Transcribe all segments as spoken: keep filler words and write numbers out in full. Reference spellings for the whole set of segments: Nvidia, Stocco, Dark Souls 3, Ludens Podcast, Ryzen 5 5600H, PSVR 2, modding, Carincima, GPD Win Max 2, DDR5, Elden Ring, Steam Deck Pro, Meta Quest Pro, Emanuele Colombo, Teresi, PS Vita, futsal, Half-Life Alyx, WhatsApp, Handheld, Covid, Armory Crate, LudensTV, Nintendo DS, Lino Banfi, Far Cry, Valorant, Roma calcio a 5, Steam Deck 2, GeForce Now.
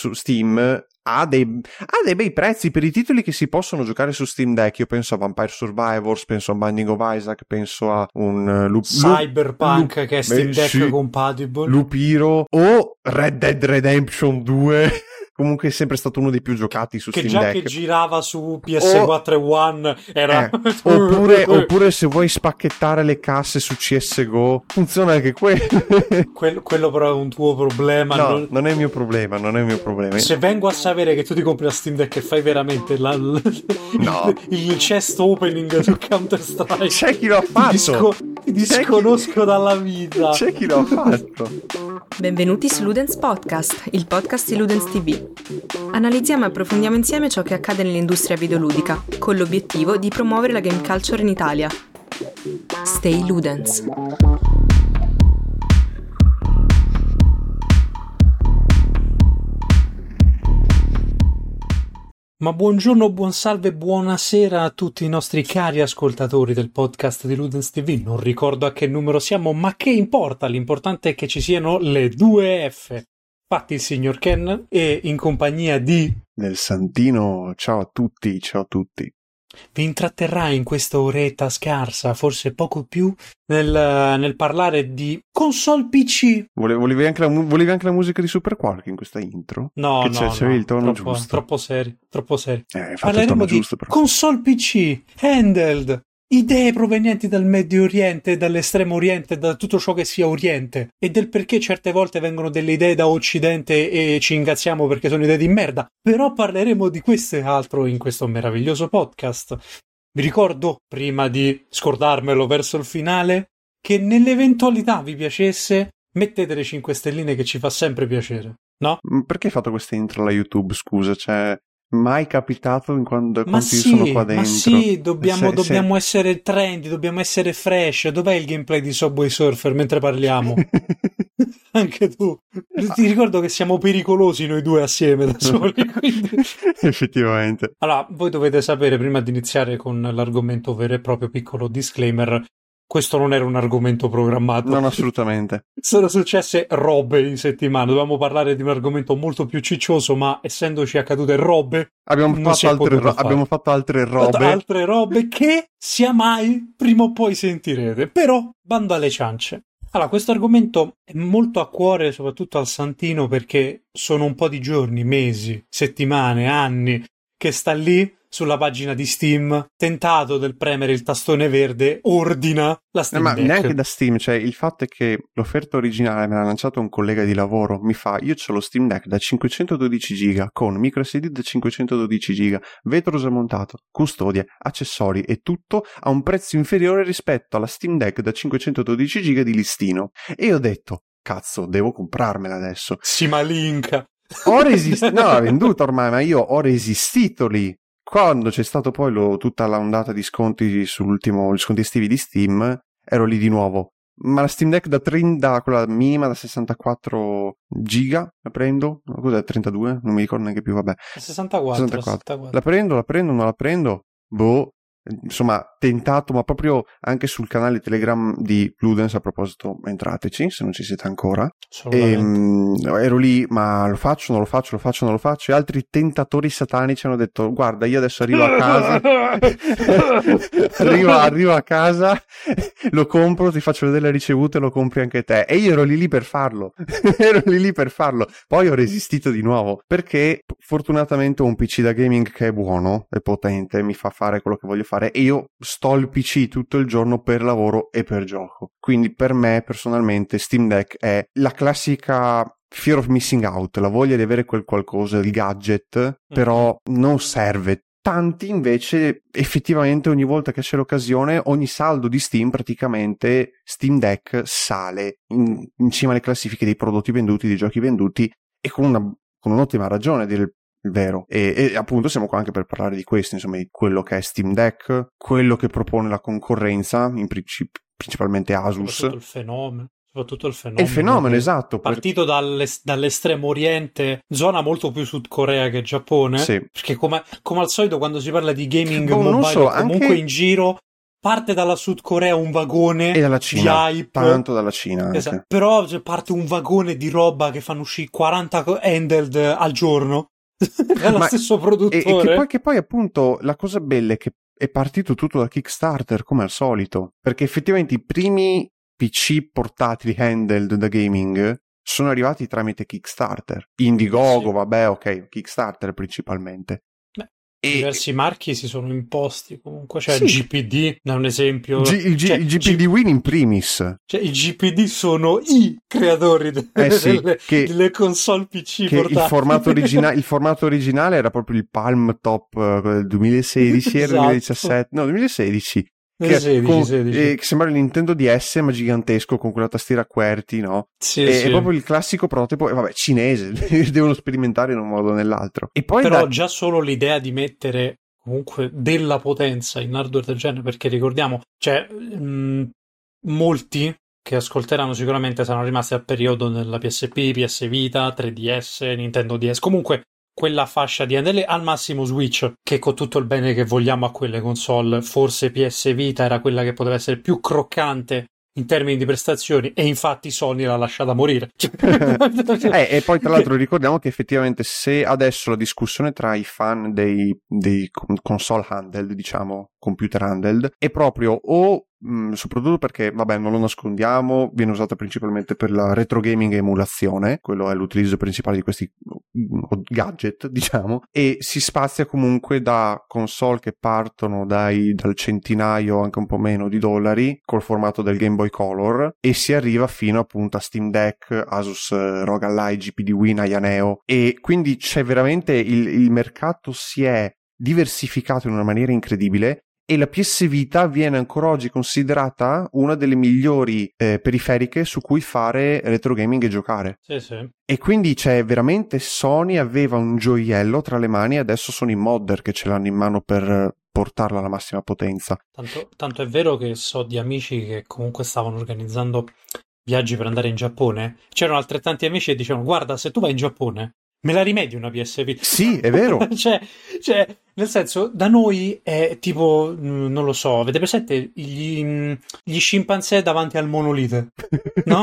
su Steam ha dei, ha dei bei prezzi per i titoli che si possono giocare su Steam Deck. Io penso a Vampire Survivors, penso a Binding of Isaac, penso a un uh, Lu- Cyberpunk Lu- che è Steam beh, Deck sì, compatible, Lupiro o Red Dead Redemption due. Comunque è sempre stato uno dei più giocati su che Steam Deck. Che già che girava su P S quattro o... One era... Eh, oppure, oppure se vuoi spacchettare le casse su C S G O, funziona anche quello. Quello, quello però è un tuo problema. No, non... non è il mio problema, non è il mio problema. Se vengo a sapere che tu ti compri la Steam Deck e fai veramente la... no. il, il chest opening su Counter-Strike... C'è chi lo ha fatto! Ti, disco... ti disconosco chi... dalla vita! C'è chi lo ha fatto! Benvenuti su Ludens Podcast, il podcast di Ludens T V. Analizziamo e approfondiamo insieme ciò che accade nell'industria videoludica, con l'obiettivo di promuovere la game culture in Italia. Stay Ludens. Ma buongiorno, buon salve, buonasera a tutti i nostri cari ascoltatori del podcast di Ludens T V. Non ricordo a che numero siamo, ma che importa? L'importante è che ci siano le due F. Fatti il signor Ken e in compagnia di... Del Santino, ciao a tutti, ciao a tutti. Vi intratterrà in questa oretta scarsa, forse poco più, nel, nel parlare di console P C. Vole, volevi, anche la, volevi anche la musica di Super Quark in questa intro? No, che no, c'è, no, c'è il tono troppo, giusto. Troppo serio, troppo serio. Eh, Parleremo di giusto, console P C, handheld. Idee provenienti dal Medio Oriente, dall'Estremo Oriente, da tutto ciò che sia Oriente, e del perché certe volte vengono delle idee da Occidente e ci ingazziamo perché sono idee di merda. Però parleremo di questo e altro in questo meraviglioso podcast. Vi ricordo, prima di scordarmelo verso il finale, che nell'eventualità vi piacesse, mettete le cinque stelline che ci fa sempre piacere, no? Perché hai fatto questa intro alla YouTube, scusa, cioè... mai capitato in quando, quando sì, io sono qua dentro. Ma sì, dobbiamo, se, dobbiamo se... essere trendy, dobbiamo essere fresh. Dov'è il gameplay di Subway Surfer mentre parliamo? Anche tu. Ti ricordo che siamo pericolosi noi due assieme da soli, quindi... Effettivamente. Allora, voi dovete sapere, prima di iniziare con l'argomento vero e proprio, piccolo disclaimer: questo non era un argomento programmato. Non assolutamente. Sono successe robe in settimana. Dovevamo parlare di un argomento molto più ciccioso, ma essendoci accadute robe... Abbiamo, fatto altre, ro- abbiamo fatto altre robe. Altre robe che, sia mai, prima o poi sentirete. Però, bando alle ciance. Allora, questo argomento è molto a cuore, soprattutto al Santino, perché sono un po' di giorni, mesi, settimane, anni, che sta lì... sulla pagina di Steam, tentato del premere il tastone verde, ordina la Steam Deck. No, ma neanche da Steam, cioè il fatto è che l'offerta originale me l'ha lanciato un collega di lavoro, mi fa: io c'ho lo Steam Deck da cinquecentododici giga con micro S D da cinquecentododici giga, vetro tramontato, custodia, accessori e tutto a un prezzo inferiore rispetto alla Steam Deck da cinquecentododici giga di listino. E ho detto: cazzo, devo comprarmela adesso. Si malinca. Ho resistito, no, l'ha venduta ormai, ma io ho resistito lì. Quando c'è stato poi lo, tutta la ondata di sconti sull'ultimo, gli sconti estivi di Steam, ero lì di nuovo. Ma la Steam Deck da trenta, quella minima da sessantaquattro giga, la prendo? Cos'è? trentadue? Non mi ricordo neanche più, vabbè. sessantaquattro. sessantaquattro. La prendo, la prendo, non la prendo? Boh. Insomma, tentato, ma proprio anche sul canale Telegram di Ludens, a proposito, entrateci se non ci siete ancora. E, um, ero lì, ma lo faccio, non lo faccio, lo faccio, non lo faccio, e altri tentatori satanici hanno detto: guarda, io adesso arrivo a casa arrivo, arrivo a casa lo compro, ti faccio vedere le ricevute, lo compri anche te. E io ero lì lì per farlo ero lì lì per farlo poi ho resistito di nuovo, perché fortunatamente ho un P C da gaming che è buono, è potente, mi fa fare quello che voglio fare, e io sto al P C tutto il giorno per lavoro e per gioco. Quindi per me personalmente Steam Deck è la classica fear of missing out, la voglia di avere quel qualcosa, il gadget, però non serve. Tanti invece effettivamente ogni volta che c'è l'occasione, ogni saldo di Steam praticamente, Steam Deck sale in, in cima alle classifiche dei prodotti venduti, dei giochi venduti, e con, una, con un'ottima ragione del vero. E, e appunto siamo qua anche per parlare di questo, insomma, di quello che è Steam Deck, quello che propone la concorrenza, in princip- principalmente Asus. Soprattutto il fenomeno. Soprattutto il fenomeno. Il fenomeno, esatto. Partito per... dall'est- dall'estremo oriente, zona molto più Sud Corea che Giappone. Sì. Perché come, come al solito quando si parla di gaming, boh, mobile, so, comunque anche... in giro... parte dalla Sud Corea un vagone e dalla Cina, di hype, tanto dalla Cina esatto. Però parte un vagone di roba che fanno uscire quaranta handheld al giorno dallo stesso produttore e, e che, poi, che poi appunto la cosa bella è che è partito tutto da Kickstarter come al solito, perché effettivamente i primi P C portatili handheld da gaming sono arrivati tramite Kickstarter, Indiegogo sì. Vabbè ok, Kickstarter principalmente. E diversi marchi si sono imposti comunque, cioè sì. Il G P D è un esempio, G- il, G- cioè, il G P D G- Win in primis, cioè il G P D sono i creatori de- eh sì, delle, che, delle console P C che portate. Il formato originale il formato originale era proprio il Palm Top del duemilasedici esatto. duemiladiciassette no duemilasedici che, sedici, con, sedici. Eh, che sembra il Nintendo D S ma gigantesco con quella tastiera QWERTY, no? Sì, e, sì. È proprio il classico prototipo, eh, vabbè, cinese, devono sperimentare in un modo o nell'altro. E poi però da... già solo l'idea di mettere comunque della potenza in hardware del genere, perché ricordiamo, cioè mh, molti che ascolteranno sicuramente saranno rimasti al periodo della P S P, P S Vita, tre D S, Nintendo D S, comunque quella fascia di handheld, al massimo Switch, che con tutto il bene che vogliamo a quelle console, forse P S Vita era quella che poteva essere più croccante in termini di prestazioni, e infatti Sony l'ha lasciata morire. eh, e poi tra l'altro ricordiamo che effettivamente se adesso la discussione tra i fan dei, dei console handheld, diciamo computer handheld, è proprio o mh, soprattutto perché, vabbè, non lo nascondiamo, viene usata principalmente per la retro gaming e emulazione, quello è l'utilizzo principale di questi gadget, diciamo, e si spazia comunque da console che partono dai, dal centinaio, anche un po' meno, di dollari col formato del Game Boy Color, e si arriva fino appunto a Steam Deck, Asus R O G Ally, G P D Win, AYANEO, e quindi c'è veramente il, il mercato si è diversificato in una maniera incredibile. E la P S Vita viene ancora oggi considerata una delle migliori eh, periferiche su cui fare retro gaming e giocare. Sì, sì. E quindi c'è, cioè, veramente Sony aveva un gioiello tra le mani e adesso sono i modder che ce l'hanno in mano per portarla alla massima potenza. Tanto, tanto è vero che so di amici che comunque stavano organizzando viaggi per andare in Giappone. C'erano altrettanti amici che dicevano guarda, se tu vai in Giappone me la rimedi una P S P? Sì, è vero. cioè, cioè, nel senso, da noi è tipo, non lo so, avete presente gli, gli scimpanzé davanti al monolite? No?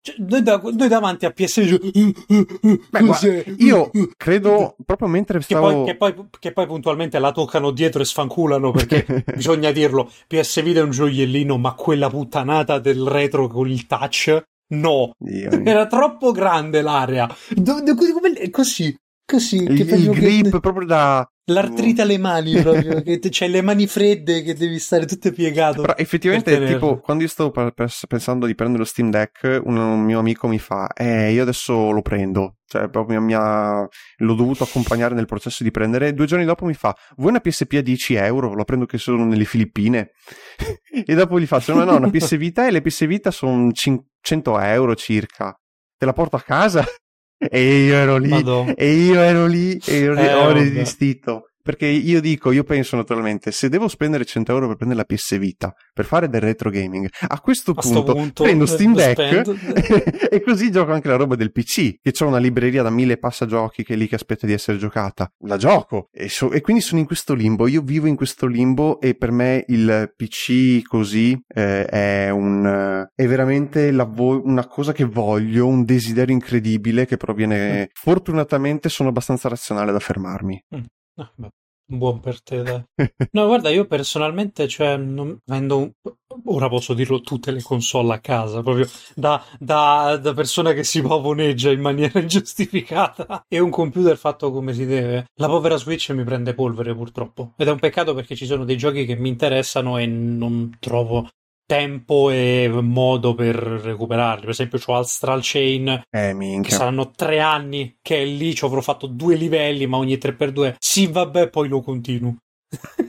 Cioè, noi, da, noi davanti a P S P... Beh, guarda, io credo, proprio mentre stavo... Che poi, che, poi, che poi puntualmente la toccano dietro e sfanculano, perché bisogna dirlo, P S Vita è un gioiellino, ma quella puttanata del retro con il touch... No, Dio era mio. Troppo grande l'area. Do, do, come, così, così. Che il, il grip che, proprio da... L'artrite alle mani, proprio. Che c'hai, cioè, le mani fredde che devi stare tutte piegato. Però effettivamente, tipo, quando io stavo per, per, pensando di prendere lo Steam Deck, un, un mio amico mi fa, eh, io adesso lo prendo. Cioè, proprio mia, l'ho dovuto accompagnare nel processo di prendere. Due giorni dopo mi fa, vuoi una P S P a dieci euro? La prendo che sono nelle Filippine. E dopo gli faccio, no, no, una P S Vita, e le P S Vita sono cinquanta cento euro circa, te la porto a casa? E io ero lì, Madonna. e io ero lì, e io eh, ho resistito, perché io dico, io penso naturalmente, se devo spendere cento euro per prendere la P S Vita, per fare del retro gaming, a questo a punto, punto prendo Steam Deck e così gioco anche la roba del P C, che c'ho una libreria da mille passagiochi che è lì che aspetta di essere giocata, la gioco, e, so, e quindi sono in questo limbo, io vivo in questo limbo, e per me il P C così eh, è un è veramente la vo- una cosa che voglio, un desiderio incredibile che proviene, mm. fortunatamente sono abbastanza razionale da fermarmi. Mm. No, beh, buon per te, dai. No, guarda, io personalmente, cioè, non vendo un... ora posso dirlo, tutte le console a casa, proprio da, da, da persona che si pavoneggia in maniera ingiustificata, e un computer fatto come si deve. La povera Switch mi prende polvere, purtroppo, ed è un peccato, perché ci sono dei giochi che mi interessano e non trovo tempo e modo per recuperarli. Per esempio c'ho Astral Chain, eh, minchia, che saranno tre anni che è lì, ci avrò fatto due livelli, ma ogni tre per due sì vabbè, poi lo continuo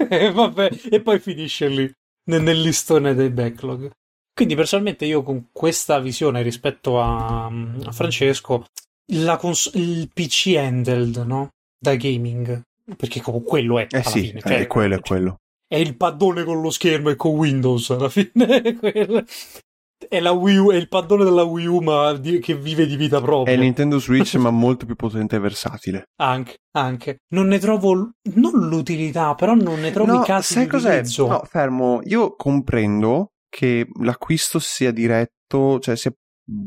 e, vabbè, e poi finisce lì nel, nel listone dei backlog. Quindi personalmente io, con questa visione rispetto a, a Francesco, la cons- il P C handled, no? Da gaming, perché comunque quello è, eh alla sì, fine, cioè, è quello è quello è il paddone con lo schermo e con Windows alla fine. È la Wii U, è il paddone della Wii U, ma di, che vive di vita propria. È Nintendo Switch, ma molto più potente e versatile. Anche, anche. Non ne trovo, non l'utilità, però non ne trovo no, i casi sai di cos'è? Utilizzo. No, fermo. Io comprendo che l'acquisto sia diretto, cioè sia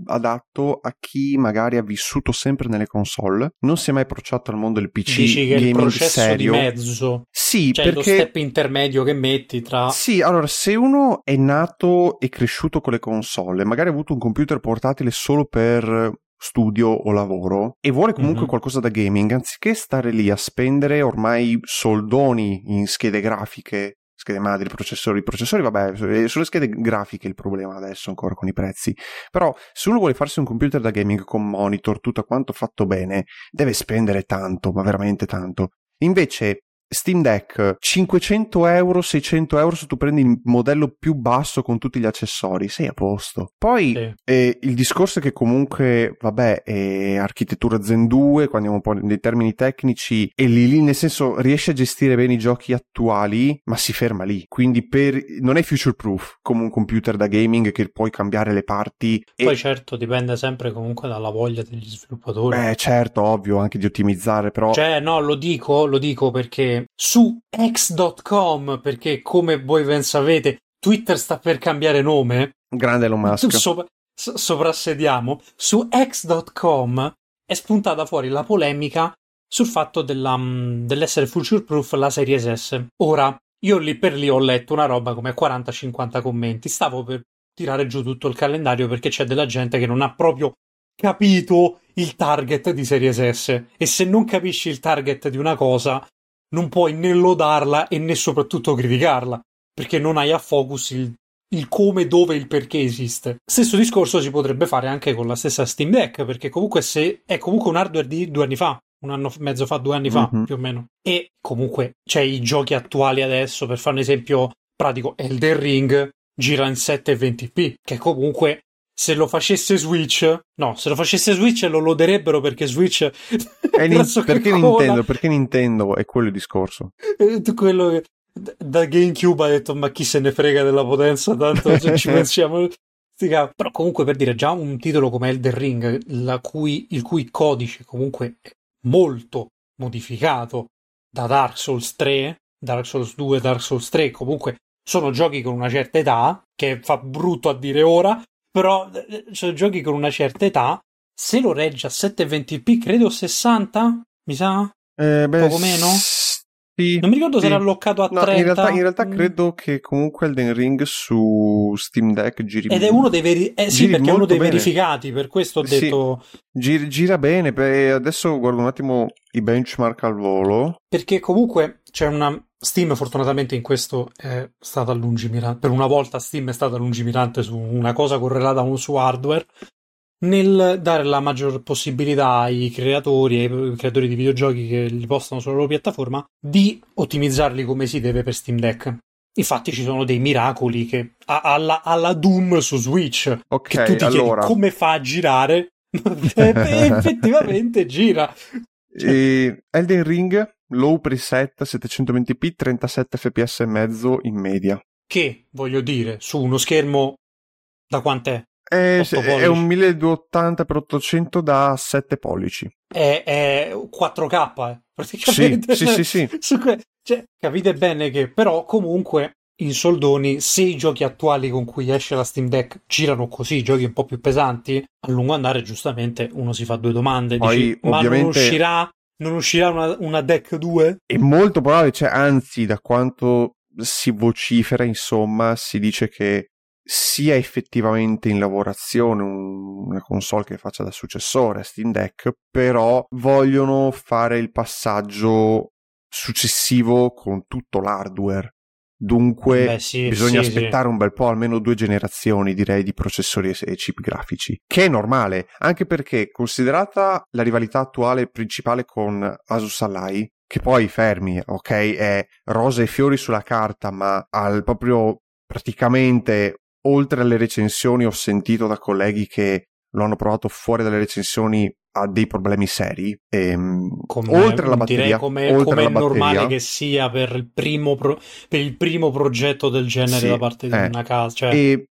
adatto a chi magari ha vissuto sempre nelle console, non si è mai approcciato al mondo del P C. Dici che il processo serio. Di mezzo, sì, cioè perché... lo step intermedio che metti tra... Sì, allora, se uno è nato e cresciuto con le console, magari ha avuto un computer portatile solo per studio o lavoro e vuole comunque mm-hmm. qualcosa da gaming, anziché stare lì a spendere ormai soldoni in schede grafiche, schede madri, processori, processori, vabbè, sulle schede grafiche il problema adesso ancora con i prezzi, però se uno vuole farsi un computer da gaming con monitor, tutto quanto fatto bene, deve spendere tanto, ma veramente tanto. Invece Steam Deck, cinquecento euro, seicento euro se tu prendi il modello più basso con tutti gli accessori, sei a posto. Poi sì. eh, il discorso è che comunque, vabbè, eh, architettura Zen due, quando andiamo un po' nei termini tecnici, e lì lì, nel senso, riesce a gestire bene i giochi attuali, ma si ferma lì. Quindi per non è future proof come un computer da gaming che puoi cambiare le parti. Poi e... certo, dipende sempre comunque dalla voglia degli sviluppatori. Beh, certo, ovvio, anche di ottimizzare, però... Cioè, no, lo dico, lo dico perché... su X punto com, perché come voi ben sapete Twitter sta per cambiare nome, grande Elon Musk, so- so- soprassediamo su X punto com è spuntata fuori la polemica sul fatto della, mh, dell'essere future proof la Series S. Ora io lì per lì ho letto una roba come quaranta cinquanta commenti, stavo per tirare giù tutto il calendario perché c'è della gente che non ha proprio capito il target di Series S, e se non capisci il target di una cosa non puoi né lodarla e né soprattutto criticarla, perché non hai a focus il, il come, dove e il perché esiste. Stesso discorso si potrebbe fare anche con la stessa Steam Deck, perché comunque se è comunque un hardware di due anni fa, un anno e mezzo fa, due anni fa, mm-hmm. più o meno. E comunque c'è i giochi attuali adesso, per fare un esempio pratico, Elden Ring gira in settecentoventi p, che comunque se lo facesse Switch, no, se lo facesse Switch lo loderebbero perché Switch è in, perché Nintendo, perché Nintendo è quello il discorso. Quello che da GameCube ha detto ma chi se ne frega della potenza, tanto ci pensiamo. Però comunque per dire, già un titolo come Elden Ring, la cui, il cui codice comunque è molto modificato da Dark Souls tre, Dark Souls due, Dark Souls tre, comunque sono giochi con una certa età, che fa brutto a dire ora, però cioè, giochi con una certa età, se lo regge a settecentoventi p, credo sessanta, mi sa? Eh, beh, poco meno? Sì, non mi ricordo sì. se era bloccato a no, trenta. In realtà, in realtà credo che comunque Elden Ring su Steam Deck giri Ed è uno dei, veri... eh, sì, perché è uno dei verificati, per questo ho detto... Sì. Gira, gira bene, adesso guardo un attimo i benchmark al volo. Perché comunque c'è una... Steam fortunatamente in questo è stata lungimirante, per una volta Steam è stata lungimirante su una cosa correlata a un suo hardware, nel dare la maggior possibilità ai creatori e ai creatori di videogiochi che li postano sulla loro piattaforma di ottimizzarli come si deve per Steam Deck. Infatti ci sono dei miracoli che alla, alla Doom su Switch, okay, che tu ti allora... chiedi come fa a girare e effettivamente gira. E Elden Ring low preset settecentoventi p, trentasette fps e mezzo in media, che voglio dire su uno schermo da quant'è? È, è un milleduecentottanta per ottocento da sette pollici, è, è quattro k, eh, praticamente. Sì, sì, sì, sì. Que- cioè, capite bene che però comunque in soldoni, se i giochi attuali con cui esce la Steam Deck girano così, giochi un po' più pesanti, a lungo andare giustamente uno si fa due domande. Poi, dici, ovviamente... ma non uscirà, non uscirà una, una Deck due? È molto probabile, cioè, anzi, da quanto si vocifera, insomma, si dice che sia effettivamente in lavorazione una console che faccia da successore a Steam Deck, però vogliono fare il passaggio successivo con tutto l'hardware. Dunque Beh, sì, bisogna sì, aspettare sì. un bel po', almeno due generazioni direi di processori e chip grafici, che è normale, anche perché considerata la rivalità attuale principale con Asus Ally, che poi fermi, ok, è rosa e fiori sulla carta, ma al proprio praticamente oltre alle recensioni ho sentito da colleghi che lo hanno provato fuori dalle recensioni, ha dei problemi seri, e, come, oltre alla batteria, come, oltre come alla è batteria, normale che sia per il primo, pro, per il primo progetto del genere, sì, da parte di eh, una casa, cioè... e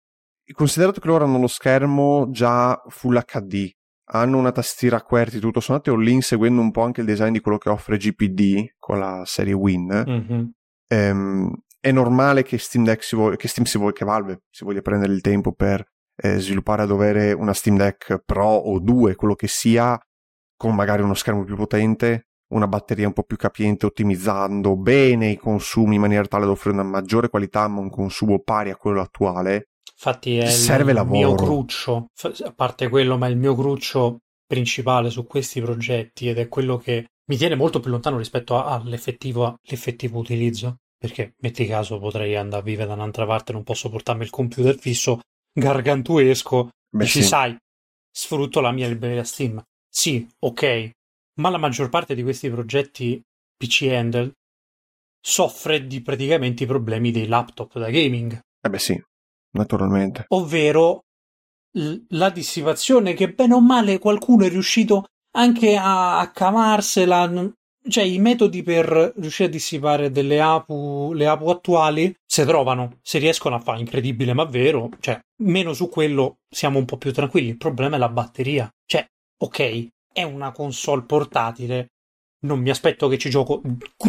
considerato che loro hanno lo schermo già full acca di, hanno una tastiera QWERTY tutto suonato, o lì seguendo un po' anche il design di quello che offre G P D con la serie Win, mm-hmm. ehm, è normale che Steam Deck si voglia, che Steam si voglia, che Valve si voglia prendere il tempo per eh, sviluppare a dovere una Steam Deck Pro o due, quello che sia, con magari uno schermo più potente, una batteria un po' più capiente, ottimizzando bene i consumi in maniera tale da offrire una maggiore qualità ma un consumo pari a quello attuale. Infatti è serve il lavoro. Mio cruccio, a parte quello, ma il mio cruccio principale su questi progetti, ed è quello che mi tiene molto più lontano rispetto all'effettivo l'effettivo utilizzo, perché metti caso potrei andare a vivere da un'altra parte, non posso portarmi il computer fisso gargantuesco, beh, sì. Sai, sfrutto la mia libreria Steam, sì, ok, ma la maggior parte di questi progetti P C handheld soffre di praticamente i problemi dei laptop da gaming. Eh beh sì, naturalmente. Ovvero l- la dissipazione, che bene o male qualcuno è riuscito anche a, a cavarsela, n- cioè i metodi per riuscire a dissipare delle A P U, le A P U attuali, se trovano, se riescono a fare, incredibile ma vero, cioè meno su quello siamo un po' più tranquilli, il problema è la batteria, cioè ok, è una console portatile, non mi aspetto che ci gioco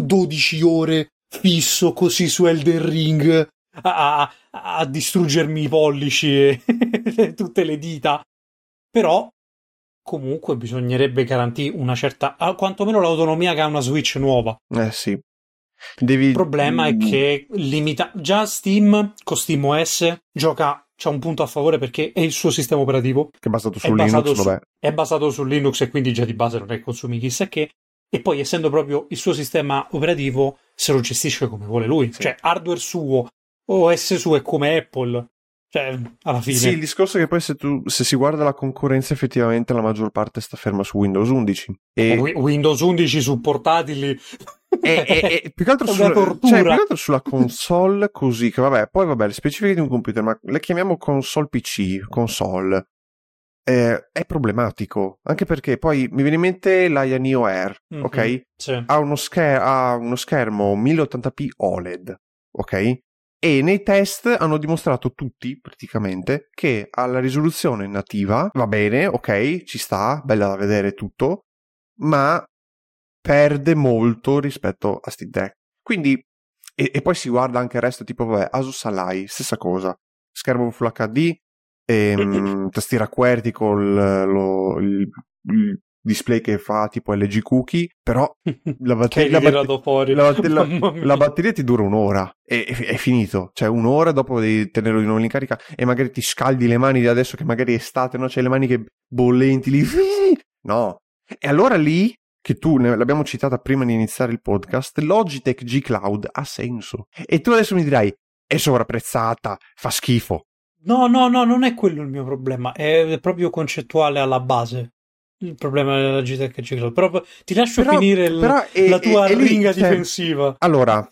dodici ore fisso così su Elden Ring a, a, a distruggermi i pollici e tutte le dita, però comunque bisognerebbe garantire una certa, quantomeno l'autonomia che ha una Switch nuova. Eh sì. Devi... Il problema è che limita già Steam, con Steam O S gioca, c'ha un punto a favore perché è il suo sistema operativo che è basato su è Linux, basato su, vabbè. È basato su Linux e quindi già di base non è consumi chissà che, e poi essendo proprio il suo sistema operativo se lo gestisce come vuole lui, sì. Cioè hardware suo, O S suo è come Apple, cioè alla fine. Sì, il discorso è che poi se tu se si guarda la concorrenza effettivamente la maggior parte sta ferma su Windows undici e Windows undici su portatili E, e, e più che altro, sulla, cioè, più che altro sulla console così, che vabbè, poi vabbè, le specifiche di un computer, ma le chiamiamo console P C, console, eh, è problematico, anche perché poi mi viene in mente l'AYANEO Air, mm-hmm, ok? Sì. Ha, uno scher- ha uno schermo mille ottanta p OLED, ok? E nei test hanno dimostrato tutti, praticamente, che alla risoluzione nativa va bene, ok, ci sta, bella da vedere tutto, ma... perde molto rispetto a Steam Deck. Quindi, e, e poi si guarda anche il resto, tipo, vabbè, Asus Ally, stessa cosa. Schermo Full acca di, ehm, tastiera QWERTY con lo, il, il display che fa tipo L G Cookie, però la batteria, la, batte- la, batte- la, la batteria ti dura un'ora, e è, è finito. Cioè, un'ora dopo devi tenerlo di nuovo in carica e magari ti scaldi le mani da adesso che magari è estate, no? C'hai le mani che bollenti lì. No. E allora lì... che tu, l'abbiamo citata prima di iniziare il podcast, Logitech G Cloud ha senso. E tu adesso mi dirai, è sovrapprezzata, fa schifo. No, no, no, non è quello il mio problema, è proprio concettuale alla base. Il problema della Logitech G Cloud. Però ti lascio però, finire però la, è, la tua è, è ringa lì, difensiva. Cioè, allora,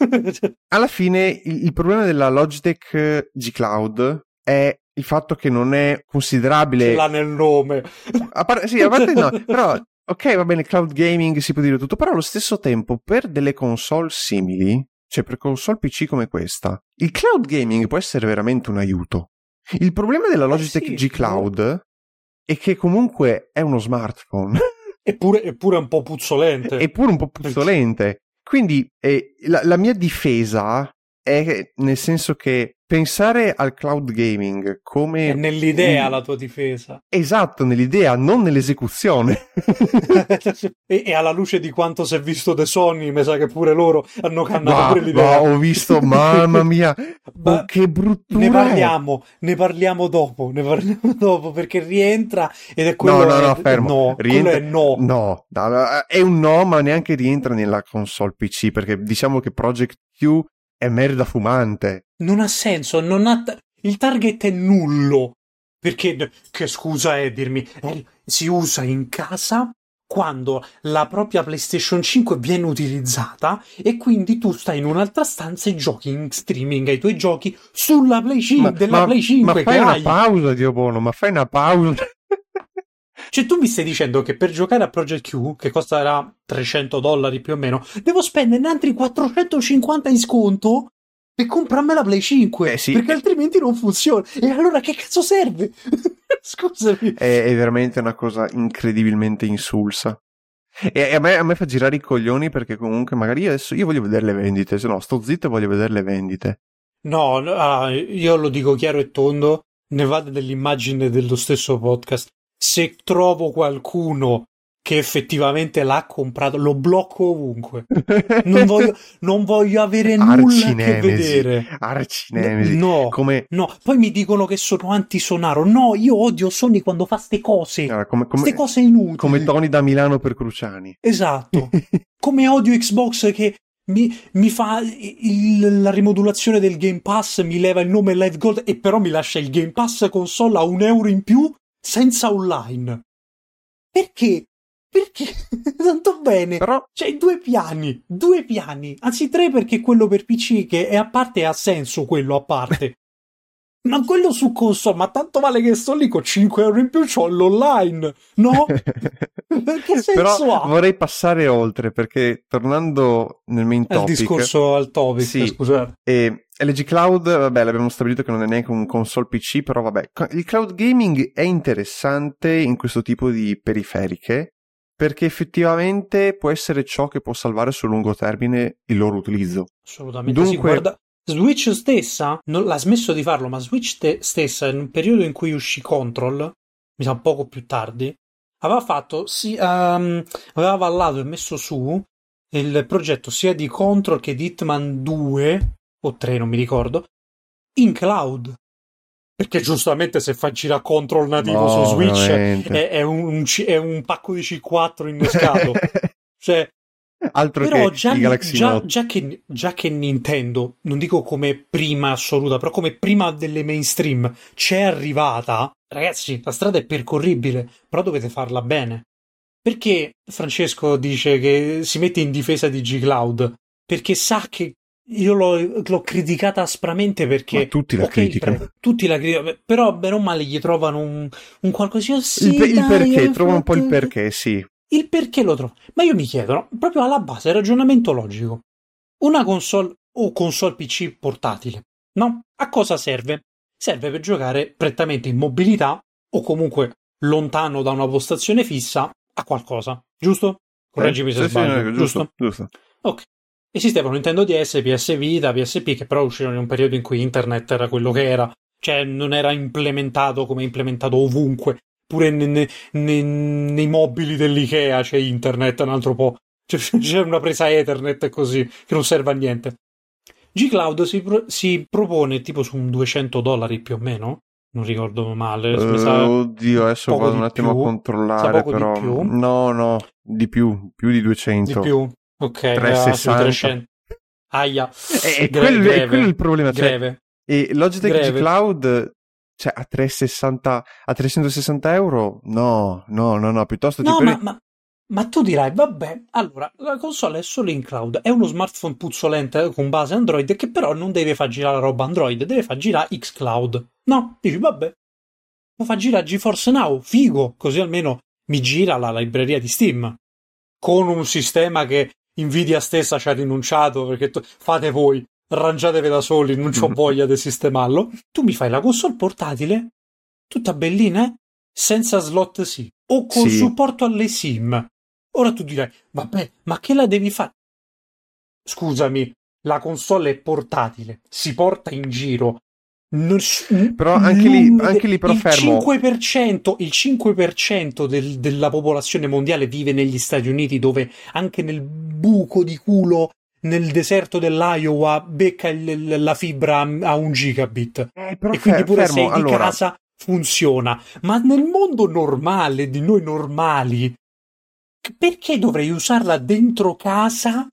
alla fine il, il problema della Logitech G Cloud è... il fatto che non è considerabile... Ce l'ha nel nome. A par- sì, a parte no, però... ok, va bene, cloud gaming, si può dire tutto, però allo stesso tempo per delle console simili, cioè per console P C come questa, il cloud gaming può essere veramente un aiuto. Il problema della Logitech eh sì, G Cloud eh. è che comunque è uno smartphone. Eppure è pure un po' puzzolente. Eppure un po' puzzolente. Quindi eh, la, la mia difesa è nel senso che pensare al cloud gaming come... è nell'idea un... la tua difesa. Esatto, nell'idea, non nell'esecuzione. e, e alla luce di quanto si è visto da Sony, mi sa che pure loro hanno cannato bah, pure l'idea. Ma ho visto, mamma mia, bah, che bruttura. Ne parliamo, ne parliamo dopo, ne parliamo dopo, perché rientra ed è quello... No, no, no, è, fermo. No, rientra... è no. No, no, è un no, ma neanche rientra nella console P C, perché diciamo che Project Q è merda fumante. Non ha senso, non ha ta- il target è nullo. Perché, che scusa è dirmi, eh, si usa in casa quando la propria PlayStation cinque viene utilizzata e quindi tu stai in un'altra stanza e giochi in streaming ai tuoi giochi sulla Play cinque, ma, della ma, Play cinque. Ma fai una hai. pausa, Dio buono, ma fai una pausa. Cioè tu mi stai dicendo che per giocare a Project Q, che costerà trecento dollari più o meno, devo spenderne altri quattrocentocinquanta in sconto e comprarmi la Play cinque, eh sì, perché eh. altrimenti non funziona. E allora che cazzo serve? Scusami. È, è veramente una cosa incredibilmente insulsa. E a me, a me fa girare i coglioni, perché comunque magari adesso io voglio vedere le vendite, se no sto zitto e voglio vedere le vendite. No, ah, io lo dico chiaro e tondo, ne vado dell'immagine dello stesso podcast. Se trovo qualcuno che effettivamente l'ha comprato, lo blocco ovunque. Non voglio, non voglio avere nulla a che vedere. Arcinemesi. No, come... no. Poi mi dicono che sono antisonaro. No, io odio Sony quando fa ste cose. Allora, come, come, ste cose inutili. Come Tony da Milano per Cruciani. Esatto. Come odio Xbox che mi, mi fa il, la rimodulazione del Game Pass, mi leva il nome Live Gold e però mi lascia il Game Pass console a un euro in più senza online. Perché? Perché? Tanto bene, però c'è due piani, due piani, anzi tre, perché quello per P C che è a parte ha senso, quello a parte. Ma quello su console, ma tanto vale che sto lì con cinque euro in più, c'ho l'online, no? Che senso però ha? Vorrei passare oltre, perché tornando nel main topic... Al discorso al topic, sì, scusate. E L G Cloud, vabbè, l'abbiamo stabilito che non è neanche un console P C, però vabbè. Il cloud gaming è interessante in questo tipo di periferiche, perché effettivamente può essere ciò che può salvare sul lungo termine il loro utilizzo. Assolutamente. Dunque... sì, guarda, Switch stessa non l'ha smesso di farlo, ma Switch te- stessa in un periodo in cui uscì Control, mi sa poco più tardi, aveva fatto sì, um, aveva avallato e messo su il progetto sia di Control che di Hitman due o tre, non mi ricordo, in cloud. Perché giustamente se fai girare Control nativo no, su Switch è, è, un, è un pacco di C quattro innescato. Cioè, altro però che già, già, già, che, già che Nintendo, non dico come prima assoluta, però come prima delle mainstream c'è arrivata, ragazzi, la strada è percorribile, però dovete farla bene. Perché Francesco dice che si mette in difesa di G Cloud? Perché sa che io l'ho, l'ho criticata aspramente, perché ma tutti la okay, criticano pre- tutti la criticano, però bene o male gli trovano un, un qualcosina, sì, il, pe- il perché trovano un po' il perché, sì, il perché lo trovo. Ma io mi chiedo, no? Proprio alla base il ragionamento logico, una console o console P C portatile, no? A cosa serve? Serve per giocare prettamente in mobilità o comunque lontano da una postazione fissa a qualcosa, giusto? Correggimi eh, se sì, sbaglio, sì, no, giusto, giusto? Giusto. Ok. Esistevano Nintendo D S, P S Vita, P S P, che però uscirono in un periodo in cui internet era quello che era, cioè non era implementato come è implementato ovunque, pure ne, ne, ne, nei mobili dell'IKEA c'è internet, un altro po', c'è, c'è una presa Ethernet così, che non serve a niente. G Cloud si, pro, si propone tipo su un duecento dollari più o meno, non ricordo male. Uh, sa, oddio, adesso vado un attimo più, a controllare, però no, no, di più, più di duecento. Di più. Ok, trecentosessanta. Aia, è quello il problema. Cioè, e Logitech greve. G Cloud, cioè a trecentosessanta, a trecentosessanta euro? No, no, no, no. Piuttosto no, ti ma, prendi... ma, ma tu dirai, vabbè, allora la console è solo in cloud. È uno smartphone puzzolente con base Android che però non deve far girare la roba Android, deve far girare X Cloud. No, dici, vabbè, lo fa girare GeForce Now, figo, così almeno mi gira la libreria di Steam. Con un sistema che Nvidia stessa ci ha rinunciato, perché to- fate voi, arrangiatevi da soli, non c'ho voglia di sistemarlo. Tu mi fai la console portatile tutta bellina, eh? Senza slot sì, o con sì. supporto alle sim. Ora tu dirai, vabbè, ma che la devi fare? Scusami, la console è portatile, si porta in giro. Non, però anche lì, anche lì però il fermo. cinque per cento, il cinque per cento del, della popolazione mondiale vive negli Stati Uniti, dove anche nel buco di culo nel deserto dell'Iowa becca il, la fibra a un gigabit, eh, però e fer- quindi pure fermo, se di allora. Casa funziona, ma nel mondo normale di noi normali perché dovrei usarla dentro casa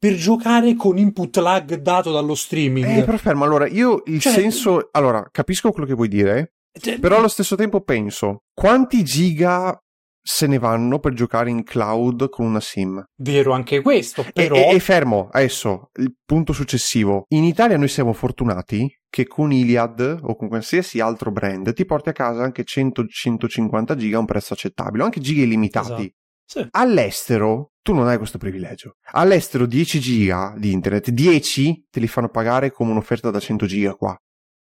per giocare con input lag dato dallo streaming? Eh, però fermo, allora, io il cioè, senso... Allora, capisco quello che vuoi dire, eh, però allo stesso tempo penso, quanti giga se ne vanno per giocare in cloud con una sim? Vero anche questo, però... E, e, e fermo, adesso, il punto successivo. In Italia noi siamo fortunati che con Iliad o con qualsiasi altro brand ti porti a casa anche cento centocinquanta giga a un prezzo accettabile, o anche giga illimitati. Esatto. Sì. All'estero tu non hai questo privilegio. All'estero dieci giga di internet, dieci te li fanno pagare come un'offerta da cento giga qua.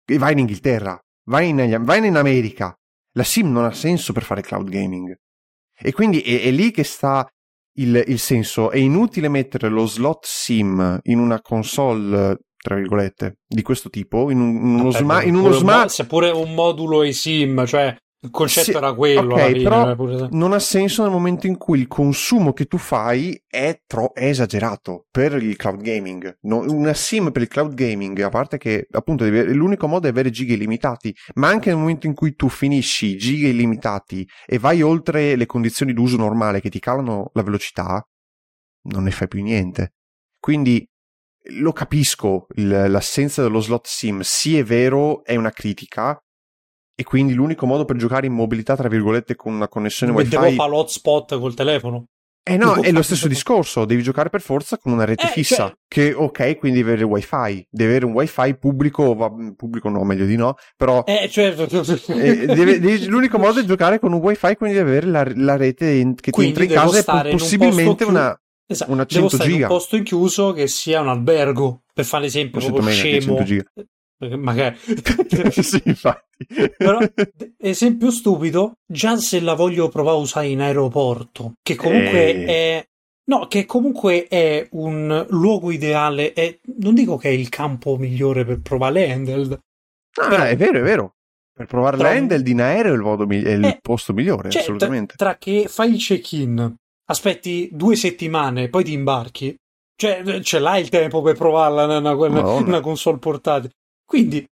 E vai in Inghilterra, vai in, vai in America. La SIM non ha senso per fare cloud gaming. E quindi è, è lì che sta il, il senso. È inutile mettere lo slot SIM in una console, tra virgolette, di questo tipo, in, un, in uno, Vabbè, sma- in uno smart... Seppure un modulo e SIM, cioè... Il concetto sì, era quello, okay, fine, però pure... non ha senso nel momento in cui il consumo che tu fai è, tro- è esagerato per il cloud gaming. No, una SIM per il cloud gaming, a parte che appunto l'unico modo è avere giga illimitati, ma anche nel momento in cui tu finisci giga illimitati e vai oltre le condizioni d'uso normale che ti calano la velocità, non ne fai più niente. Quindi lo capisco, il, l'assenza dello slot SIM, sì è vero, è una critica. E quindi l'unico modo per giocare in mobilità, tra virgolette, con una connessione wifi... Devo fare l'hotspot col telefono. Eh no, è lo stesso discorso, devi giocare per forza con una rete eh, fissa, cioè... che ok, quindi devi avere wifi, devi avere un wifi pubblico, va... pubblico no, meglio di no, però... Eh, certo. eh, deve, deve, l'unico modo è giocare con un wifi, quindi devi avere la, la rete in, che quindi ti entra in casa e possibilmente un una, chiu... esatto. una cento giga. Devo stare in un posto inchiuso che sia un albergo, per fare l'esempio proprio scemo. Magari sì, infatti. Però, esempio stupido, già se la voglio provare a usare in aeroporto, che comunque e... è no, che comunque è un luogo ideale, è... non dico che è il campo migliore per provare l'handheld, ah, però... è vero, è vero, per provare tra... l'handheld in aereo è il, modo mi... è il eh, posto migliore, cioè, assolutamente. Tra, tra che fai il check-in, aspetti due settimane, poi ti imbarchi, cioè ce l'hai il tempo per provarla una, una, una console portatile. Quindi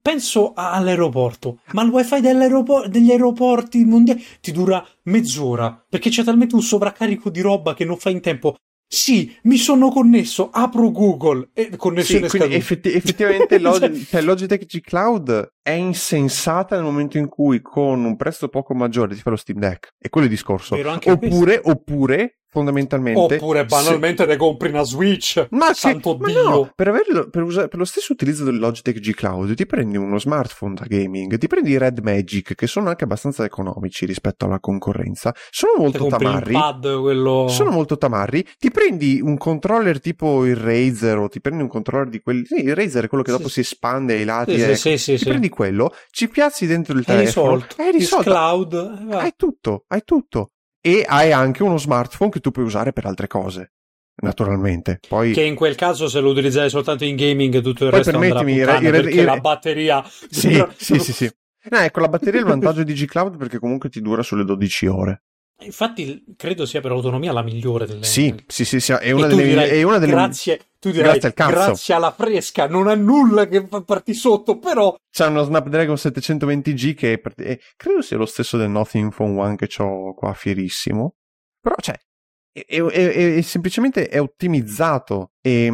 penso all'aeroporto, ma il wifi dell'aeropor- degli aeroporti mondiali ti dura mezz'ora, perché c'è talmente un sovraccarico di roba che non fai in tempo. Sì, mi sono connesso, apro Google e connessione sì, scaduta. Effetti- effettivamente Log- cioè, Logitech G Cloud è insensata nel momento in cui con un prezzo poco maggiore ti fa lo Steam Deck. E quello è il discorso. Oppure, oppure, fondamentalmente... Oppure banalmente se... ne compri una Switch. Ma santo che... Dio. Ma no, per, averlo, per, usare, per lo stesso utilizzo del Logitech G Cloud ti prendi uno smartphone da gaming, ti prendi i Red Magic, che sono anche abbastanza economici rispetto alla concorrenza. Sono molto tamarri. Pad, quello... Sono molto tamarri. Ti prendi un controller tipo il Razer o ti prendi un controller di quelli... Sì, il Razer è quello che dopo sì. si espande ai lati. Sì, e... sì, sì, ti sì. prendi quello, ci piazzi dentro il telefono, è risolto, cloud, hai tutto, hai tutto e hai anche uno smartphone che tu puoi usare per altre cose, naturalmente. Poi che in quel caso se lo utilizzai soltanto in gaming tutto il poi resto andrà a puttana, re, re, perché re, la batteria sì, però... sì, sì, sì. No, ecco, la batteria è il vantaggio di G Cloud perché comunque ti dura sulle dodici ore. Infatti credo sia per autonomia la migliore delle... Sì, sì, sì, sì, è una delle... Dirai, è una delle... Grazie, tu dirai, grazie al cazzo. Grazie alla fresca, non ha nulla che fa parti sotto, però... C'è uno Snapdragon settecentoventi G che è, eh, credo sia lo stesso del Nothing Phone One che c'ho qua fierissimo, però cioè, è, è, è, è semplicemente è ottimizzato e,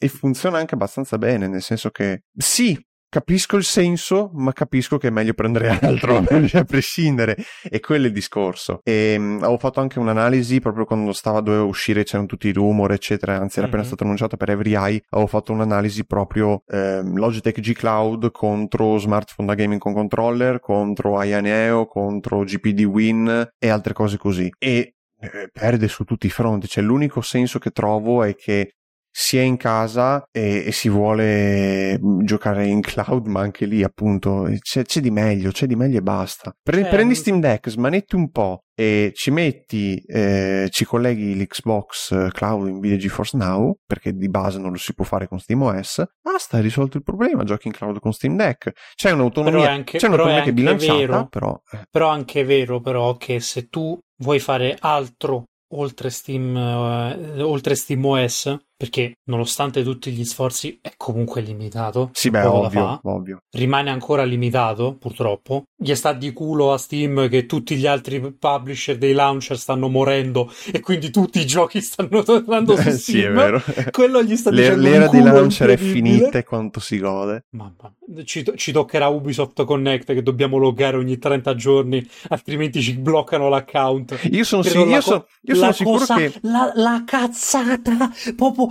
e funziona anche abbastanza bene, nel senso che sì, capisco il senso, ma capisco che è meglio prendere altro, a prescindere. E quello è il discorso. E um, avevo fatto anche un'analisi proprio quando stava, doveva uscire, c'erano tutti i rumor, eccetera. Anzi, era mm-hmm. appena stata annunciata per Every Eye. Avevo fatto un'analisi proprio um, Logitech G Cloud contro smartphone da gaming con controller, contro AYANEO, contro G P D Win e altre cose così. E eh, perde su tutti i fronti. Cioè, l'unico senso che trovo è che si è in casa e, e si vuole giocare in cloud, ma anche lì appunto c'è, c'è di meglio, c'è di meglio e basta. Pre, eh, prendi Steam Deck, smanetti un po' e ci metti, eh, ci colleghi l'Xbox Cloud Nvidia GeForce Now, perché di base non lo si può fare con Steam O S, basta, hai risolto il problema, giochi in cloud con Steam Deck. C'è un'autonomia, anche, c'è un'autonomia che è bilanciata, vero, però... Eh. Però anche vero però che se tu vuoi fare altro oltre Steam, eh, oltre Steam O S, perché nonostante tutti gli sforzi è comunque limitato. Sì, beh, ovvio, fa, ovvio. Rimane ancora limitato, purtroppo. Gli sta di culo a Steam che tutti gli altri publisher dei launcher stanno morendo e quindi tutti i giochi stanno tornando su Steam. Sì, è vero. Quello gli sta L'era, l'era dei launcher è finita e quanto si gode. Mamma, ci, to- ci toccherà Ubisoft Connect che dobbiamo loggare ogni trenta giorni, altrimenti ci bloccano l'account. Io sono, si- io co- sono, io sono sicuro cosa, che... La, la cazzata, proprio...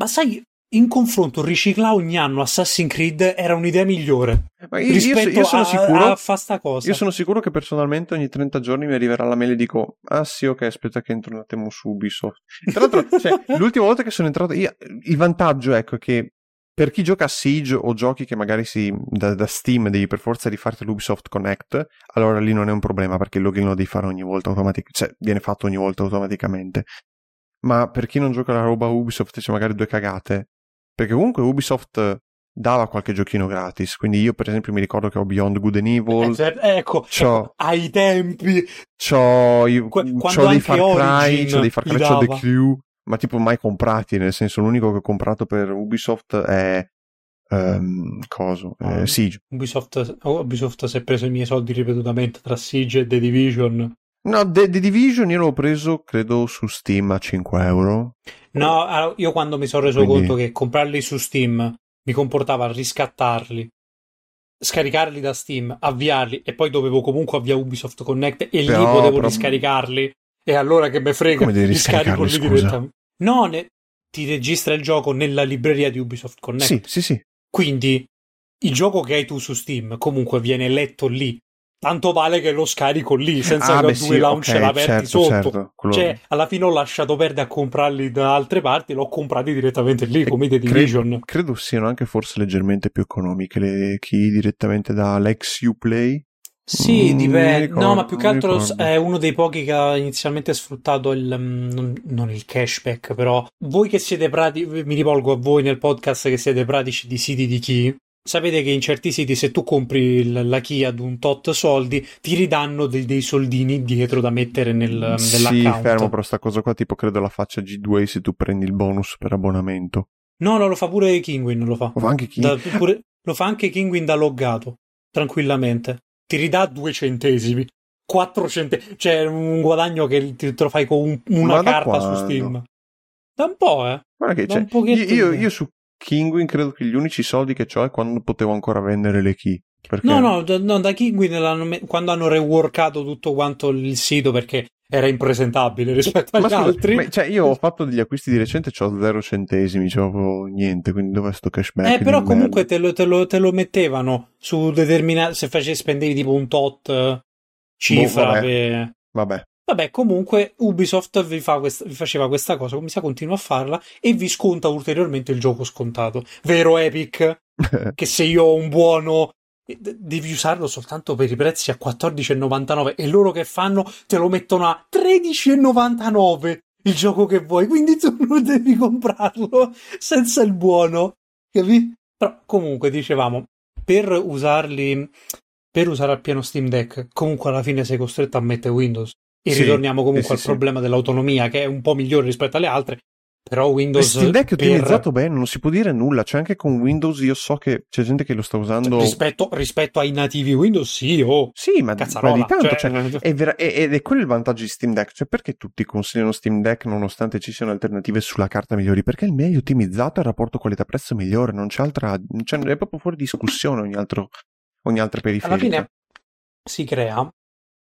Ma sai, in confronto riciclare ogni anno Assassin's Creed era un'idea migliore. Ma io, rispetto io, io sono a, sicuro, a fa sta cosa. Io sono sicuro che personalmente ogni trenta giorni mi arriverà la mail e dico ah sì ok aspetta che entro un attimo su Ubisoft. Tra l'altro cioè, l'ultima volta che sono entrato io, il vantaggio ecco è che per chi gioca a Siege o giochi che magari si, da, da Steam devi per forza rifarti l'Ubisoft Connect, allora lì non è un problema perché il login lo devi fare ogni volta automatic- cioè viene fatto ogni volta automaticamente. Ma per chi non gioca la roba Ubisoft c'è cioè magari due cagate, perché comunque Ubisoft dava qualche giochino gratis, quindi io per esempio mi ricordo che ho Beyond Good and Evil, eh, certo, ecco, c'ho, ai tempi c'ho, io, c'ho dei Far Cry, c'ho dei Far Cry, c'ho The Crew, ma tipo mai comprati, nel senso l'unico che ho comprato per Ubisoft è um, coso, oh, è Siege. Ubisoft, Ubisoft si è preso i miei soldi ripetutamente tra Siege e The Division. No, The, The Division io l'ho preso credo su Steam a cinque euro. No, io quando mi sono reso Quindi... conto che comprarli su Steam mi comportava riscattarli, scaricarli da Steam, avviarli e poi dovevo comunque avviare Ubisoft Connect e però, lì potevo però... riscaricarli e allora che me frega. Come devi riscaricarli, scusa? Direttamente. No, ne... ti registra il gioco nella libreria di Ubisoft Connect. Sì, sì, sì. Quindi il gioco che hai tu su Steam comunque viene letto lì. Tanto vale che lo scarico lì senza ah, che ho due sì, launcher okay, aperti certo, sotto certo, quello... cioè alla fine ho lasciato perdere a comprarli da altre parti, l'ho comprati direttamente lì e come The Division. Cre- credo siano anche forse leggermente più economiche le... chi direttamente da Lex Uplay sì mm, dipende ricordo, no ma più che altro è uno dei pochi che ha inizialmente sfruttato il non, non il cashback. Però voi che siete pratici, mi rivolgo a voi nel podcast che siete pratici di siti di key, sapete che in certi siti se tu compri la key ad un tot soldi ti ridanno dei, dei soldini dietro da mettere nel, nell'account. Sì, fermo, però sta cosa qua tipo credo la faccia G due se tu prendi il bonus per abbonamento. No, no, lo fa pure Kinguin, lo fa. Lo fa anche Kinguin. Da, pure, lo fa anche Kinguin da loggato, tranquillamente. Ti ridà due centesimi, quattro centesimi, cioè un guadagno che te lo fai con un, una carta quando? Su Steam. Da un po', eh. Guarda che da c'è. Io, io, io su Kinguin credo che gli unici soldi che c'ho è quando potevo ancora vendere le key. Perché... No, no, da, no, da Kinguin quando hanno reworkato tutto quanto il sito perché era impresentabile rispetto agli scusa, altri. Ma, cioè, io ho fatto degli acquisti di recente, c'ho zero centesimi, c'ho niente, quindi dov'è sto cashback? Eh, però comunque te lo, te, lo, te lo mettevano su determinati, se facevi spendevi tipo un tot cifra. Boh, vabbè. Per... vabbè. Vabbè, comunque Ubisoft vi, fa quest- vi faceva questa cosa, come sa continua a farla, e vi sconta ulteriormente il gioco scontato. Vero Epic? Che se io ho un buono de- devi usarlo soltanto per i prezzi a quattordici e novantanove e loro che fanno te lo mettono a tredici e novantanove il gioco che vuoi, quindi tu non devi comprarlo senza il buono, capi? Però comunque dicevamo, per usarli, per usare al pieno Steam Deck, comunque alla fine sei costretto a mettere Windows. E sì, ritorniamo comunque eh sì, al problema sì. dell'autonomia, che è un po' migliore rispetto alle altre, però Windows... Il Steam Deck è utilizzato per... bene, non si può dire nulla, c'è cioè, anche con Windows io so che c'è gente che lo sta usando... Rispetto, rispto ai nativi Windows sì, oh, sì ma, ma di tanto, cioè... Cioè, è vera... ed è quello il vantaggio di Steam Deck, cioè perché tutti consigliano Steam Deck nonostante ci siano alternative sulla carta migliori? Perché il meglio ottimizzato, il rapporto qualità-prezzo migliore, non c'è altra... Non c'è... è proprio fuori discussione ogni, altro... ogni altra periferica. Alla fine si crea...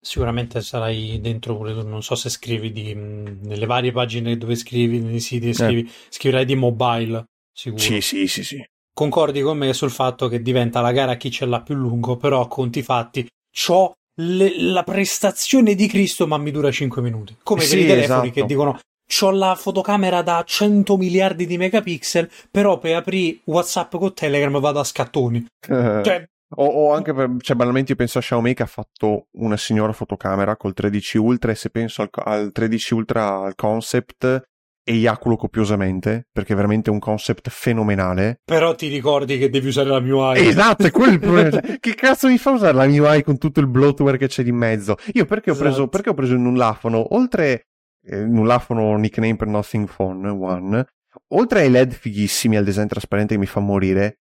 Sicuramente sarai dentro pure tu, non so se scrivi di, mh, nelle varie pagine dove scrivi, nei siti scrivi, eh. scriverai di mobile, sicuro. Sì, sì, sì, sì. Concordi con me sul fatto che diventa la gara a chi ce l'ha più lungo, però a conti fatti c'ho le, la prestazione di Cristo ma mi dura cinque minuti. Come sì, per i telefoni esatto. Che dicono c'ho la fotocamera da cento miliardi di megapixel, però per aprire WhatsApp con Telegram vado a scattoni. Uh. Cioè... O, o anche per, cioè banalmente io penso a Xiaomi che ha fatto una signora fotocamera col tredici Ultra e se penso al, al tredici Ultra al concept eiaculo copiosamente perché è veramente un concept fenomenale, però ti ricordi che devi usare la M I U I. Esatto, è quello il problema. Che cazzo mi fa usare la M I U I con tutto il bloatware che c'è di mezzo? Io perché ho preso esatto. perché ho preso il nullafono, oltre eh, nullafono nickname per Nothing Phone One, oltre ai L E D fighissimi, al design trasparente che mi fa morire,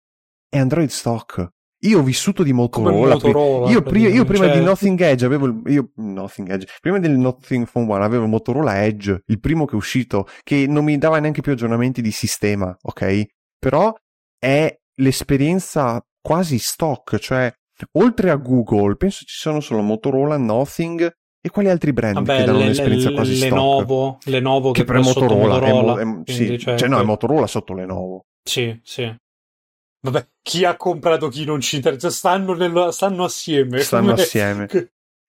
è Android stock. Io ho vissuto di Motorola, Motorola io, pri- io prima di Nothing Edge avevo il, io, Nothing Edge prima del Nothing Phone One avevo il Motorola Edge, il primo che è uscito, che non mi dava neanche più aggiornamenti di sistema, ok? Però è l'esperienza quasi stock, cioè oltre a Google penso ci sono solo Motorola, Nothing e quali altri brand. Vabbè, che danno le, un'esperienza le, quasi Lenovo, stock Lenovo Lenovo che, che per Motorola, Motorola è, è, sì, cioè, cioè no è Motorola sotto Lenovo Sì, sì. Vabbè, chi ha comprato, chi non ci interessa, stanno, nello, stanno assieme. Stanno assieme.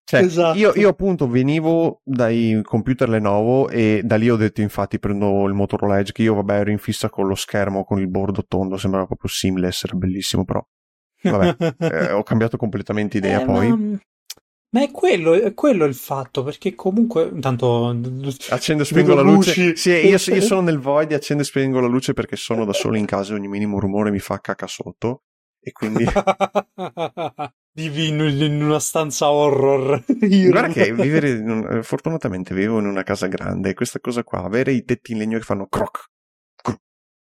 Cioè, esatto. io, io appunto venivo dai computer Lenovo e da lì ho detto, infatti prendo il Motorola Edge, che io vabbè ero in fissa con lo schermo, con il bordo tondo, sembrava proprio seamless, era bellissimo, però vabbè, eh, ho cambiato completamente idea eh, poi. Ma... Ma è quello, è quello il fatto, perché comunque intanto accendo e spengo la luce. Sì, io, io sono nel void e accendo e spengo la luce perché sono da solo in casa e ogni minimo rumore mi fa caca sotto e quindi vivi in una stanza horror. Guarda che vivere in un... fortunatamente vivo in una casa grande e questa cosa qua, avere i tetti in legno che fanno croc.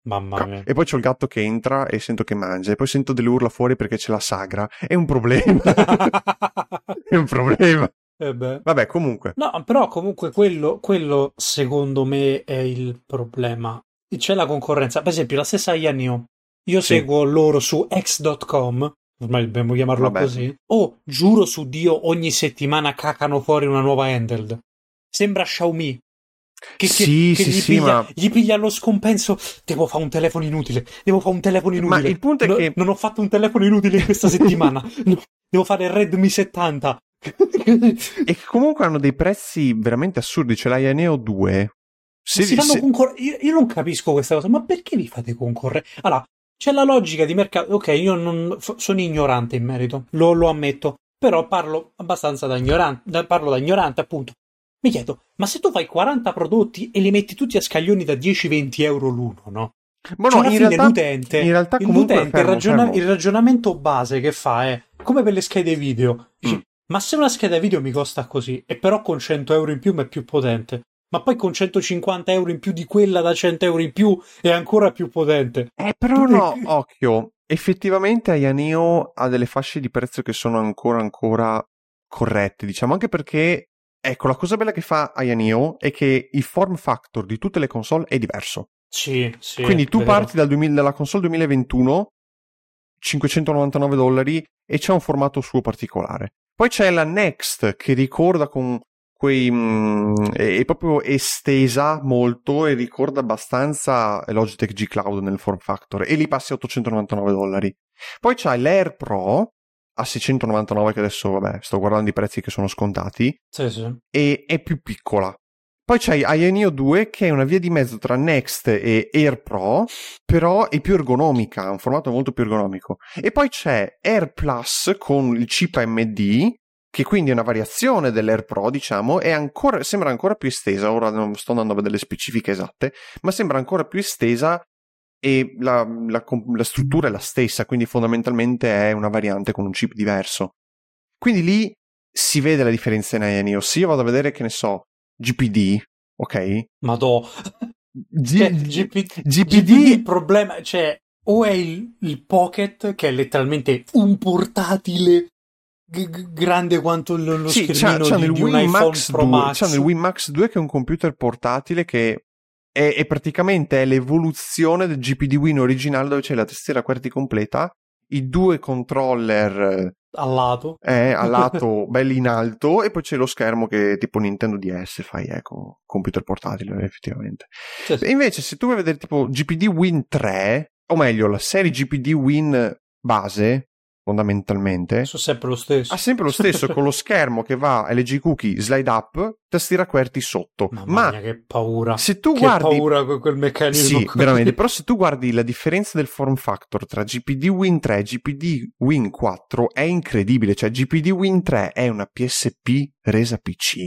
Mamma mia. E poi c'ho il gatto che entra e sento che mangia e poi sento delle urla fuori perché c'è la sagra. È un problema. È un problema. Eh beh. Vabbè, comunque. No, però comunque quello, quello secondo me è il problema. C'è la concorrenza. Per esempio la stessa AYANEO. Io sì. seguo loro su x dot com. Ormai dobbiamo chiamarlo Vabbè. così. Oh, giuro su Dio, ogni settimana cacano fuori una nuova handheld. Sembra Xiaomi. Che, sì, che, sì, che gli, sì, piglia, ma... gli piglia lo scompenso. Devo fare un telefono inutile. Devo fare un telefono inutile. Ma il punto è no, che non ho fatto un telefono inutile in questa settimana. No, devo fare il Redmi settanta. E comunque hanno dei prezzi veramente assurdi. C'è l'AYANEO due. Se, si se... Concor- io, io non capisco questa cosa. Ma perché vi fate concorrere? Allora, c'è la logica di mercato. Ok, io non f- sono ignorante in merito. Lo, lo ammetto. Però parlo abbastanza da ignorante. Da, parlo da ignorante, appunto. Mi chiedo, ma se tu fai quaranta prodotti e li metti tutti a scaglioni da dieci-venti euro l'uno, no? Ma no, cioè, in, fine, realtà, l'utente, in realtà comunque l'utente, fermo, il, ragiona- fermo. il ragionamento base che fa è, come per le schede video, dici, mm. ma se una scheda video mi costa così, e però con cento euro in più mi è più potente, ma poi con centocinquanta euro in più di quella da cento euro in più è ancora più potente. Eh, però no, occhio, effettivamente AYANEO ha delle fasce di prezzo che sono ancora ancora corrette, diciamo, anche perché... Ecco, la cosa bella che fa AYANEO è che il form factor di tutte le console è diverso. Sì, sì. Quindi tu vero. parti dal duemila, dalla console duemilaventuno, cinquecentonovantanove dollari, e c'è un formato suo particolare. Poi c'è la Next, che ricorda con quei... Mh, è proprio estesa molto e ricorda abbastanza Logitech G Cloud nel form factor, e lì passi a ottocentonovantanove dollari. Poi c'è l'Air Pro... a seicentonovantanove, che adesso vabbè sto guardando i prezzi che sono scontati, sì, sì. e è più piccola. Poi c'hai AYANEO due, che è una via di mezzo tra Next e Air Pro, però è più ergonomica, ha un formato molto più ergonomico. E poi c'è Air Plus con il chip A M D, che quindi è una variazione dell'Air Pro, diciamo, è ancora, sembra ancora più estesa, ora non sto andando a vedere le specifiche esatte, ma sembra ancora più estesa. E la, la, la struttura è la stessa, quindi fondamentalmente è una variante con un chip diverso. Quindi lì si vede la differenza in AYANEO. Se io vado a vedere, che ne so, G P D, ok? Ma do... G- cioè, G P D, G P D... il problema, cioè, o è il, il Pocket, che è letteralmente un portatile g- grande quanto lo, lo sì, schermino c'ha, c'ha di, di un iPhone Max Pro due, Max. C'è nel Win Max due, che è un computer portatile che... È, è praticamente è l'evoluzione del G P D Win originale, dove c'è la tastiera a quarti completa, i due controller a lato, eh, a lato belli in alto, e poi c'è lo schermo che tipo Nintendo D S fai, ecco, computer portatile effettivamente. Certo. E invece se tu vuoi vedere tipo G P D Win tre, o meglio la serie G P D Win base, fondamentalmente sono sempre lo stesso, ha sempre lo stesso con lo schermo che va L G Cookie slide up, tastiera QWERTY sotto. Mamma ma mia, che paura, se tu che guardi paura con quel meccanismo, sì, veramente. Però se tu guardi la differenza del form factor tra G P D Win tre e G P D Win quattro è incredibile. Cioè G P D Win tre è una P S P resa P C,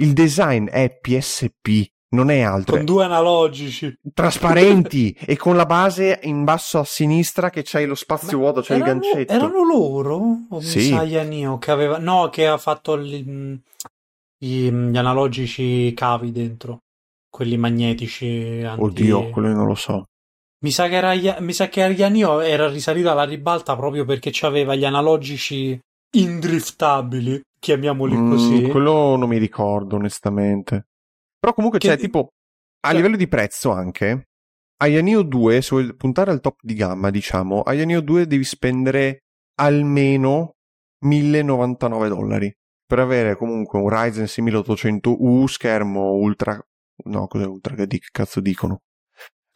il design è P S P, non è altro, con due analogici trasparenti e con la base in basso a sinistra che c'hai lo spazio ma vuoto, c'hai erano, il gancetto. Erano loro? O sì. Mi sa AYANEO che aveva no che ha fatto gli, gli, gli analogici cavi dentro, quelli magnetici anti... Oddio, quello non lo so. Mi sa che era mi sa che AYANEO era risalito alla ribalta proprio perché c'aveva gli analogici indriftabili, chiamiamoli così. Mm, quello non mi ricordo onestamente. Però comunque che... c'è tipo, a cioè... livello di prezzo anche, AYANEO due, se vuoi puntare al top di gamma, diciamo, AYANEO due devi spendere almeno mille e novantanove dollari per avere comunque un Ryzen sessantotto zero zero U, schermo ultra, no cos'è ultra H D, che cazzo dicono?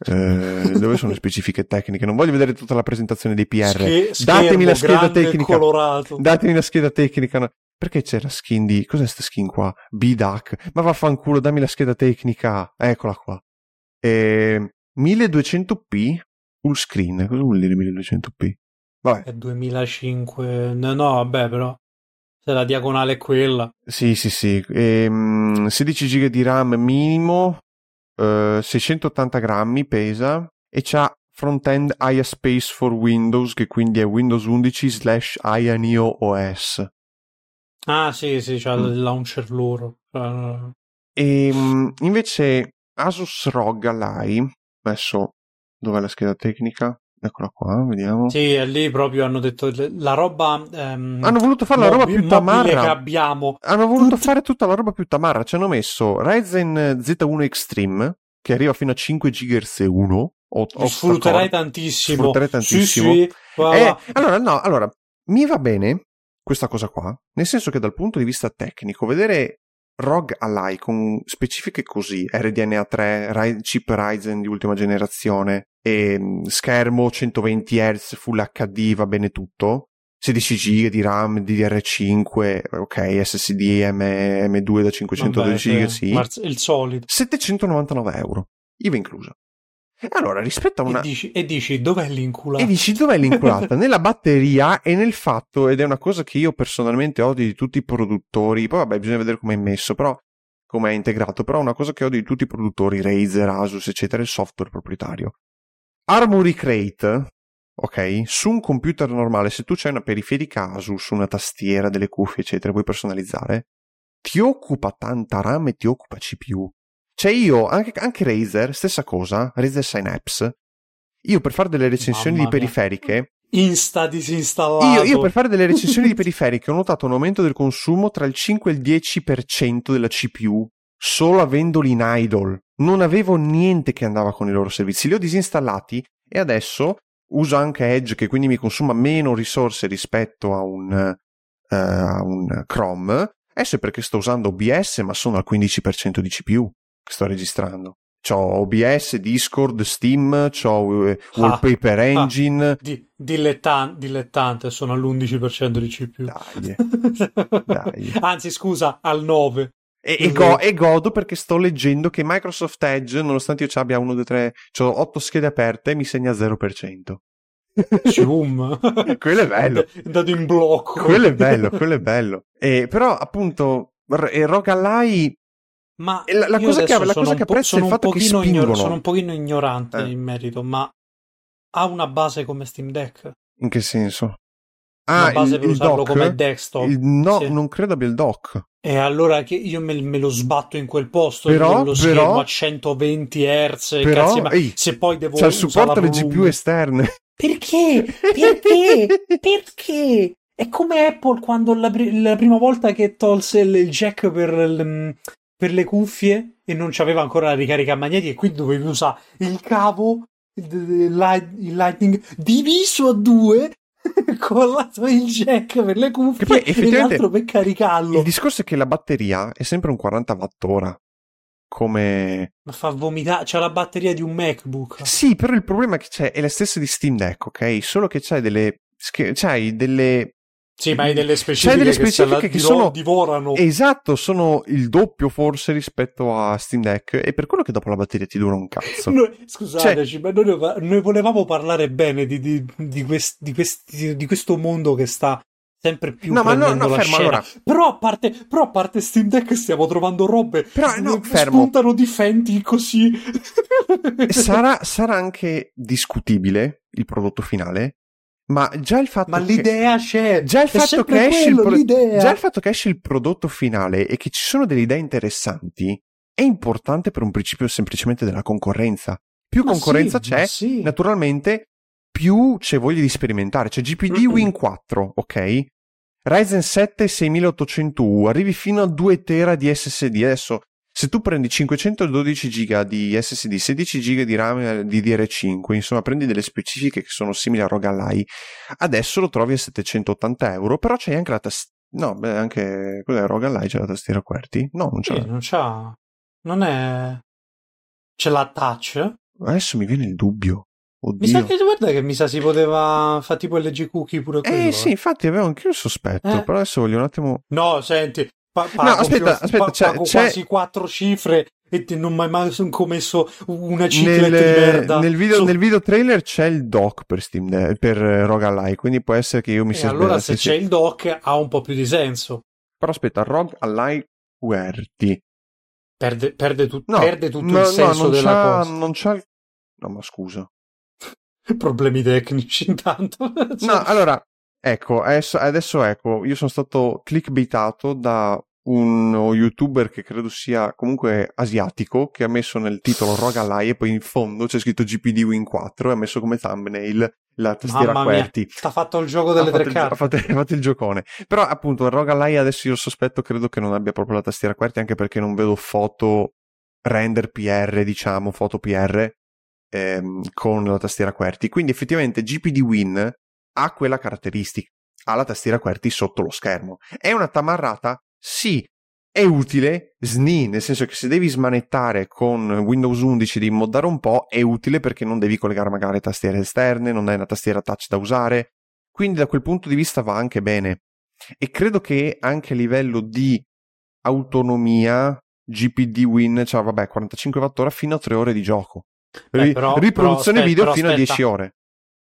Eh, dove sono le specifiche tecniche? Non voglio vedere tutta la presentazione dei P R. Sche- schermo, datemi la scheda tecnica. Colorato. Datemi la scheda tecnica. No. Perché c'è la skin di... Cos'è sta skin qua? B-Duck. Ma vaffanculo, dammi la scheda tecnica. Eccola qua. Eh, milleduecento p full screen. Cosa vuol dire milleduecento p? Vabbè. È duemilacinque... No, no, vabbè, però... Se la diagonale è quella. Sì, sì, sì. Ehm, sedici giga di RAM minimo... Uh, seicentottanta grammi pesa e c'ha front-end Aya Space for Windows, che quindi è Windows undici slash AYANEO O S. Ah sì sì, c'ha mm. il launcher loro. uh. E um, invece Asus R O G Ally, adesso dov'è la scheda tecnica? Eccola qua, vediamo. Sì, è lì proprio, hanno detto la roba. Ehm, hanno voluto fare la roba più tamarra che abbiamo. Hanno voluto Tut- fare tutta la roba più tamarra. Ci hanno messo Ryzen zeta uno Extreme, che arriva fino a cinque gigahertz uno. Lo sfrutterai tantissimo. Sfrutterai tantissimo. Sì, sì. Wow. Eh, allora, no, allora, mi va bene questa cosa qua, nel senso che dal punto di vista tecnico, vedere R O G Ally con specifiche così, R D N A tre, Ry- chip Ryzen di ultima generazione, e schermo centoventi hertz Full H D, va bene tutto, sedici giga di RAM, D D R cinque, ok, S S D M- M due da cinquecentododici giga, sì, marzo, il solito, settecentonovantanove euro I V A inclusa. E allora, rispetto a una... E dici, e dici dov'è l'inculata? E dici dov'è l'inculata? Nella batteria e nel fatto, ed è una cosa che io personalmente odio di tutti i produttori, poi vabbè, bisogna vedere come è messo, però, come è integrato, però una cosa che odio di tutti i produttori, Razer, Asus, eccetera, il software proprietario. Armory Crate, ok, su un computer normale, se tu c'hai una periferica Asus, una tastiera, delle cuffie, eccetera, puoi personalizzare, ti occupa tanta RAM e ti occupa C P U. Cioè io, anche, anche Razer, stessa cosa, Razer Synapse, io per fare delle recensioni di periferiche... Insta disinstallato! Io, io per fare delle recensioni di periferiche ho notato un aumento del consumo tra il cinque e il dieci per cento della C P U, solo avendoli in idle. Non avevo niente che andava con i loro servizi, li ho disinstallati e adesso uso anche Edge, che quindi mi consuma meno risorse rispetto a un, uh, a un Chrome. Adesso è perché sto usando O B S, ma sono al quindici per cento di C P U. Sto registrando. C'ho O B S, Discord, Steam, c'ho eh, Wallpaper ah, Engine. Ah, di, dilettan- dilettante, sono all'undici per cento di C P U. Dai, dai. Anzi, scusa, al nove per cento. E, e, go- e godo perché sto leggendo che Microsoft Edge, nonostante io ci abbia uno, due, tre, c'ho otto schede aperte, mi segna zero per cento. Quello è bello. È dato in blocco. Quello è bello, quello è bello. E, però, appunto, R- R O G Ally... Ma la, la cosa che, la cosa che apprezzo è il fatto che spingono. Sono un pochino ignorante eh. in merito, ma ha una base come Steam Deck? In che senso? Ah, una base il, per il usarlo dock? Come desktop? Il, no, sì. Non credo abbia il dock. E allora che io me, me lo sbatto in quel posto, però, lo schermo però, a centoventi hertz, però, cazzi, ma ehi, se poi devo c'è il supporto alle G P U esterne. Perché? Perché? Perché? È come Apple quando la, la prima volta che tolse il, il jack per... Il, per le cuffie e non c'aveva ancora la ricarica magnetica e quindi dovevi usare il cavo, il lightning diviso a due collato il jack per le cuffie poi, e l'altro per caricarlo. Il discorso è che la batteria è sempre un quaranta watt ora come... Ma fa vomitare, c'è la batteria di un MacBook. Sì, però il problema che c'è è la stessa di Steam Deck, ok? Solo che c'hai delle... c'hai delle... Sì, ma hai delle specifiche, delle specifiche che, che sono, divorano. Esatto, sono il doppio forse rispetto a Steam Deck e per quello che dopo la batteria ti dura un cazzo. Noi, scusateci, cioè, ma noi, noi volevamo parlare bene di, di, di, quest, di, quest, di questo mondo che sta sempre più no, prendendo ma no, no, la fermo, scena. Allora. Però, a parte, però a parte Steam Deck stiamo trovando robe però, che no, spuntano di fenti così. Sarà, sarà anche discutibile il prodotto finale. Ma già il fatto ma che l'idea c'è, già il, fatto che esce quello, il pro... già il fatto che esce il prodotto finale e che ci sono delle idee interessanti è importante per un principio semplicemente della concorrenza. Più ma concorrenza sì, c'è, sì. Naturalmente più c'è voglia di sperimentare. C'è G P D mm-hmm. Win quattro, ok? Ryzen sette seimilaottocento U, arrivi fino a due tera di S S D. Adesso se tu prendi cinquecentododici giga di S S D, sedici giga di RAM di D D R cinque, insomma prendi delle specifiche che sono simili a R O G Ally, adesso lo trovi a settecentottanta euro, però c'è anche la tastiera... No, beh, anche... Cos'è R O G Ally? C'è la tastiera QWERTY? No, non c'è. Sì, non c'ha... Non è... C'è la touch? Adesso mi viene il dubbio. Oddio. Mi sa che guarda che mi sa si poteva fare tipo L G Cookie pure quello. Eh, eh sì, infatti avevo anche io il sospetto, eh? Però adesso voglio un attimo. No, senti, pa- pago, no, aspetta, più, aspetta, pa- c'è, pago c'è... quasi quattro cifre e te non mi hai mai commesso una cicletta nel, di merda. Nel video, so... nel video trailer c'è il dock per Steam, per R O G Ally, quindi può essere che io mi sia sbagliato. Allora se c'è si... il dock ha un po' più di senso. Però aspetta, R O G Ally Qwerty perde, perde, tu, no, perde tutto no, il senso no, della cosa. Non c'ha il... No, ma scusa. Problemi tecnici intanto. Cioè... No, allora, ecco, adesso, adesso ecco, io sono stato clickbaitato da uno youtuber che credo sia comunque asiatico, che ha messo nel titolo R O G Ally e poi in fondo c'è scritto G P D Win quattro e ha messo come thumbnail la tastiera Qwerty. T'ha fatto il gioco delle ha tre carte. Ha fatto, ha fatto il giocone. Però appunto R O G Ally adesso io sospetto, credo che non abbia proprio la tastiera Qwerty, anche perché non vedo foto render P R, diciamo, foto P R Ehm, con la tastiera Qwerty, quindi effettivamente G P D Win ha quella caratteristica, ha la tastiera Qwerty sotto lo schermo. È una tamarrata? Sì. È utile? Sni, nel senso che se devi smanettare con Windows undici, devi moddare un po', è utile perché non devi collegare magari tastiere esterne, non hai una tastiera touch da usare, quindi da quel punto di vista va anche bene. E credo che anche a livello di autonomia G P D Win, cioè vabbè, quarantacinque watt ora fino a tre ore di gioco. Beh, però, riproduzione però, video però, fino aspetta, a dieci ore.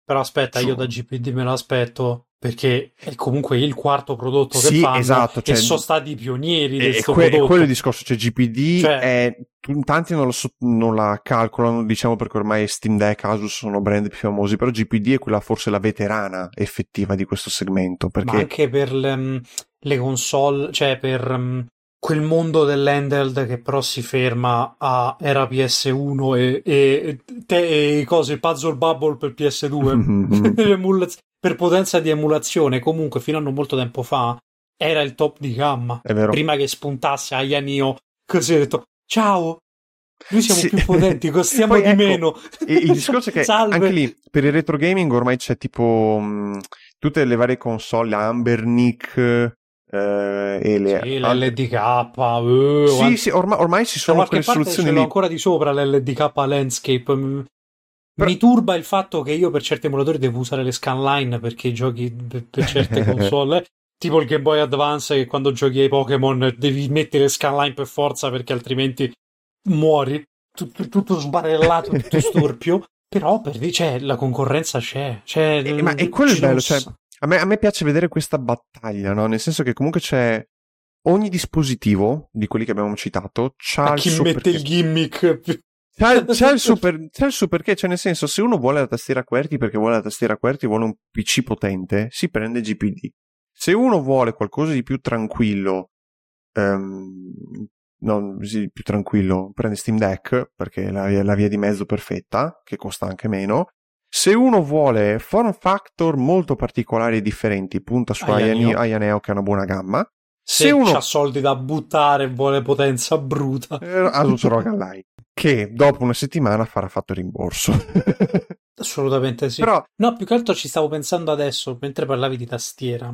Però aspetta, su. Io da G P D me lo aspetto perché è comunque il quarto prodotto sì, che fanno, esatto, cioè, e sono stati pionieri del suo que- prodotto. Quello è il discorso, cioè G P D cioè, è, tanti non, lo so, non la calcolano, diciamo, perché ormai Steam Deck, Asus sono brand più famosi, però G P D è quella forse la veterana effettiva di questo segmento, perché... Ma anche per le, le console, cioè per... Um... quel mondo dell'handheld che però si ferma a era P S uno e, e, te, e cose puzzle bubble per P S due per potenza di emulazione, comunque fino a non molto tempo fa era il top di gamma, prima che spuntasse AYANEO, così ho detto ciao, noi siamo sì. più potenti, costiamo poi, di ecco, meno il discorso è che anche lì per il retro gaming ormai c'è tipo mh, tutte le varie console Ambernick Uh, e le sì, ah, l'L D K uh, sì, an... sì, ormai, ormai ci sono quelle soluzioni lì. Ancora di sopra l'L D K Landscape mi Però... turba il fatto che io per certi emulatori devo usare le scanline perché giochi per certe console tipo il Game Boy Advance, che quando giochi ai Pokémon devi mettere scanline per forza perché altrimenti muori tutto, tutto sbarellato, tutto storpio. Però per dire, cioè, la concorrenza c'è, c'è eh, l- ma è quello il bello, cioè A me, a me piace vedere questa battaglia, no? Nel senso che comunque c'è ogni dispositivo di quelli che abbiamo citato c'ha a il chi suo mette perché. Il gimmick più... c'ha, c'ha, il super, c'ha il suo perché, cioè nel senso se uno vuole la tastiera Qwerty perché vuole la tastiera Qwerty, vuole un P C potente, si prende G P D. Se uno vuole qualcosa di più tranquillo um, no, sì, più tranquillo prende Steam Deck perché è la, la via di mezzo perfetta, che costa anche meno. Se uno vuole form factor molto particolari e differenti, punta su Ayaneo, Ayaneo che è una buona gamma. Se, se uno ha soldi da buttare e vuole potenza bruta, eh, Asus R O G Ally, che dopo una settimana farà fatto rimborso. Assolutamente sì. Però... No, più che altro ci stavo pensando adesso, mentre parlavi di tastiera.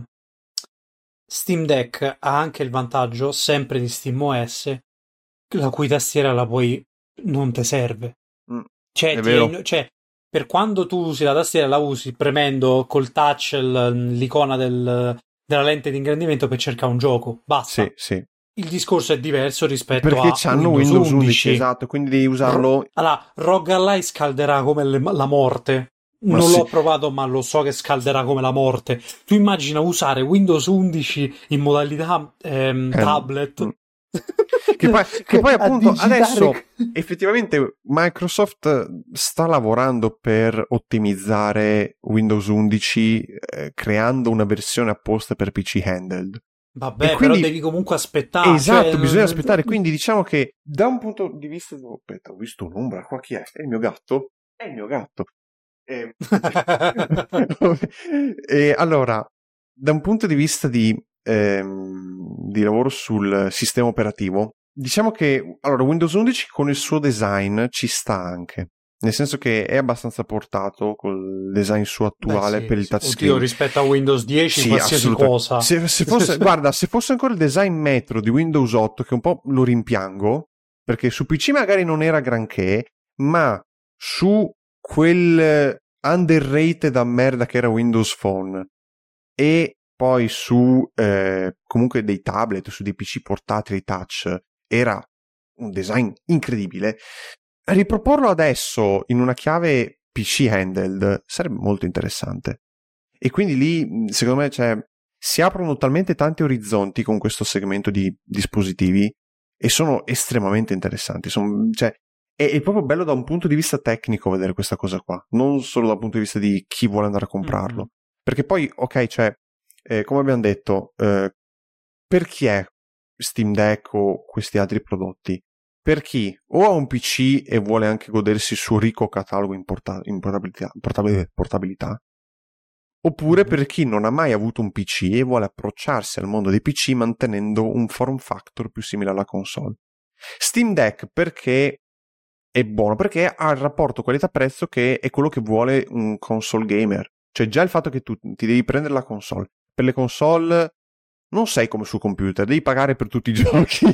Steam Deck ha anche il vantaggio, sempre di Steam O S, la cui tastiera la puoi... non te serve. Cioè, è vero. Ti... cioè per quando tu usi la tastiera la usi premendo col touch l'icona del, della lente di ingrandimento per cercare un gioco, basta. Sì, sì. Il discorso è diverso rispetto perché a c'hanno Windows undici, esatto, quindi devi usarlo. Allora, R O G Ally scalderà come le, la morte. Ma non sì. l'ho provato, ma lo so che scalderà come la morte. Tu immagina usare Windows undici in modalità ehm, tablet. Eh. Che poi, che poi appunto adesso effettivamente Microsoft sta lavorando per ottimizzare Windows undici eh, creando una versione apposta per P C handheld. Vabbè, quindi, però devi comunque aspettare. Esatto, cioè... bisogna aspettare, quindi diciamo che da un punto di vista... Aspetta, ho visto un'ombra qua, chi è? È il mio gatto? È il mio gatto. E, e allora, da un punto di vista di... Ehm, di lavoro sul sistema operativo, diciamo che allora Windows undici con il suo design ci sta anche, nel senso che è abbastanza portato col design suo attuale. Beh, sì, per il touchscreen rispetto a Windows dieci sì, qualsiasi cosa se, se fosse, guarda, se fosse ancora il design metro di Windows otto, che un po' lo rimpiango perché su P C magari non era granché, ma su quel underrated da merda che era Windows Phone, e poi su eh, comunque dei tablet, su dei P C portatili touch, era un design incredibile. Riproporlo adesso in una chiave P C handheld sarebbe molto interessante, e quindi lì secondo me, cioè, si aprono talmente tanti orizzonti con questo segmento di dispositivi, e sono estremamente interessanti. Sono, cioè, è, è proprio bello da un punto di vista tecnico vedere questa cosa qua, non solo dal punto di vista di chi vuole andare a comprarlo, mm-hmm. Perché poi, ok, cioè, eh, come abbiamo detto, eh, per chi è Steam Deck o questi altri prodotti? Per chi o ha un P C e vuole anche godersi il suo ricco catalogo in, porta- in portabilità, portabil- portabilità, oppure per chi non ha mai avuto un P C e vuole approcciarsi al mondo dei P C mantenendo un form factor più simile alla console. Steam Deck perché è buono? Perché ha il rapporto qualità-prezzo che è quello che vuole un console gamer. Cioè già il fatto che tu ti devi prendere la console. Per le console non sei come sul computer, devi pagare per tutti i giochi.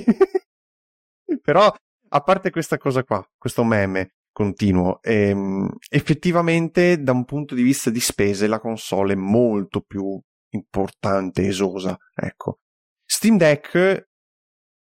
Però, a parte questa cosa qua, questo meme continuo, ehm, effettivamente da un punto di vista di spese la console è molto più importante, esosa, ecco. Steam Deck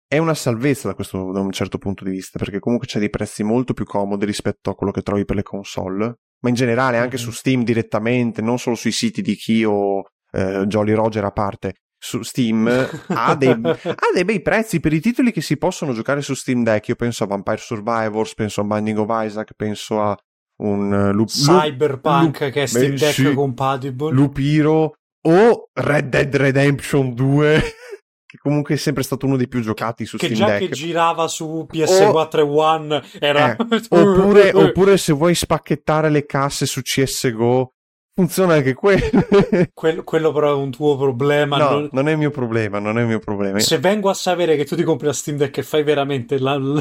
è una salvezza da, questo, da un certo punto di vista, perché comunque c'è dei prezzi molto più comodi rispetto a quello che trovi per le console, ma in generale anche su Steam direttamente, non solo sui siti di Chi o eh, Jolly Roger a parte. Su Steam ha dei, ha dei bei prezzi per i titoli che si possono giocare su Steam Deck. Io penso a Vampire Survivors, penso a Binding of Isaac, penso a un uh, Lup- Cyberpunk Lup- che è Steam beh, Deck sì, compatible, Lupiro o Red Dead Redemption due che comunque è sempre stato uno dei più giocati su che Steam Deck, che già che girava su P S quattro o, One era eh, oppure, oppure se vuoi spacchettare le casse su C S G O funziona anche quello. quello quello però è un tuo problema. No, non... non è il mio problema, non è il mio problema. Se vengo a sapere che tu ti compri la Steam Deck e fai veramente la, la,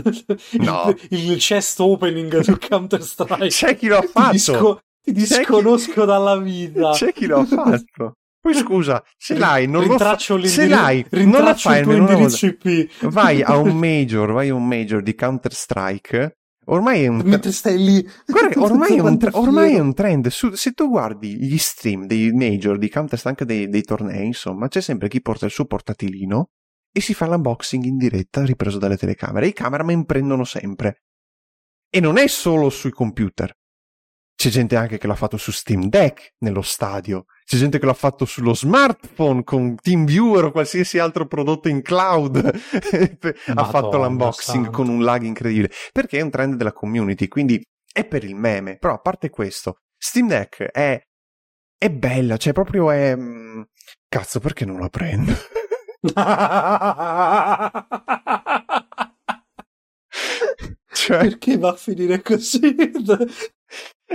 no. il, il chest opening su Counter-Strike, c'è chi lo ha fatto, ti, disco... ti disconosco chi... dalla vita, c'è chi lo ha fatto. Poi scusa, se l'hai, non lo fa... se l'hai, non la fai il tuo indirizzo I P. Vai a un major, vai a un major di Counter-Strike. Ormai è un mentre stai lì, guarda, ormai, è un tra- ormai è un trend. Su- se tu guardi gli stream dei major di Counter-Strike, dei, dei tornei, insomma, c'è sempre chi porta il suo portatilino e si fa l'unboxing in diretta ripreso dalle telecamere. I cameraman prendono sempre, e non è solo sui computer, c'è gente anche che l'ha fatto su Steam Deck nello stadio, c'è gente che l'ha fatto sullo smartphone con TeamViewer o qualsiasi altro prodotto in cloud. Ha fatto l'unboxing con un lag incredibile, perché è un trend della community, quindi è per il meme. Però a parte questo, Steam Deck è, è bella, cioè proprio è... cazzo, perché non la prendo? Cioè... perché va a finire così?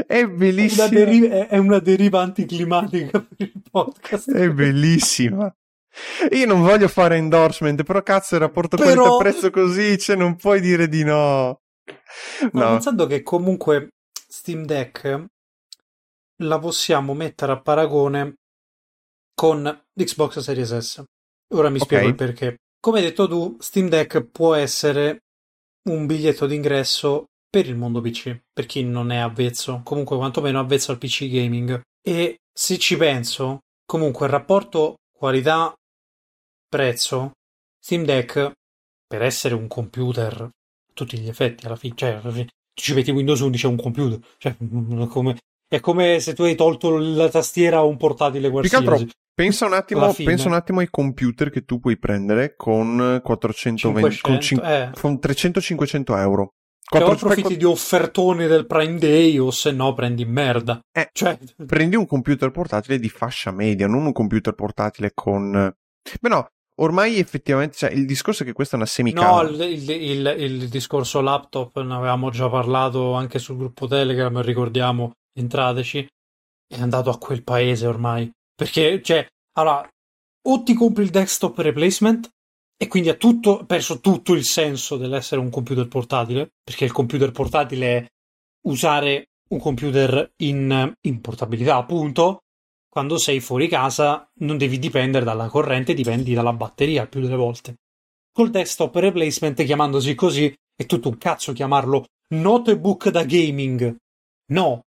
È bellissima, una deriva, è, è una deriva anticlimatica per il podcast, è bellissima. Io non voglio fare endorsement, però cazzo, il rapporto però... qualità-prezzo così, cioè non puoi dire di no. No, no, pensando che comunque Steam Deck la possiamo mettere a paragone con Xbox Series S. Ora mi spiego okay. il perché. Come hai detto tu, Steam Deck può essere un biglietto d'ingresso per il mondo P C, per chi non è avvezzo, comunque quantomeno avvezzo al P C gaming. E se ci penso, comunque il rapporto qualità-prezzo, Steam Deck, per essere un computer a tutti gli effetti, alla fine, cioè alla fine, ci metti Windows undici è un computer, cioè come, è come se tu hai tolto la tastiera o un portatile qualsiasi. Più che altro, pensa un attimo, pensa un attimo ai computer che tu puoi prendere con quattrocentoventi, cinquecento, con, eh. con trecento cinquecento euro. Che o approfitti di offertoni del Prime Day, o se no prendi merda. Eh, cioè... prendi un computer portatile di fascia media, non un computer portatile con... Beh no, ormai effettivamente, cioè, il discorso è che questa è una semicava. No, il, il, il, il discorso laptop ne avevamo già parlato anche sul gruppo Telegram, ricordiamo, entrateci, è andato a quel paese ormai. Perché, cioè, allora, o ti compri il desktop replacement, e quindi ha tutto, perso tutto il senso dell'essere un computer portatile, perché il computer portatile è usare un computer in, in portabilità, appunto. Quando sei fuori casa non devi dipendere dalla corrente, dipendi dalla batteria il più delle volte. Col desktop replacement, chiamandosi così, è tutto un cazzo chiamarlo notebook da gaming, No,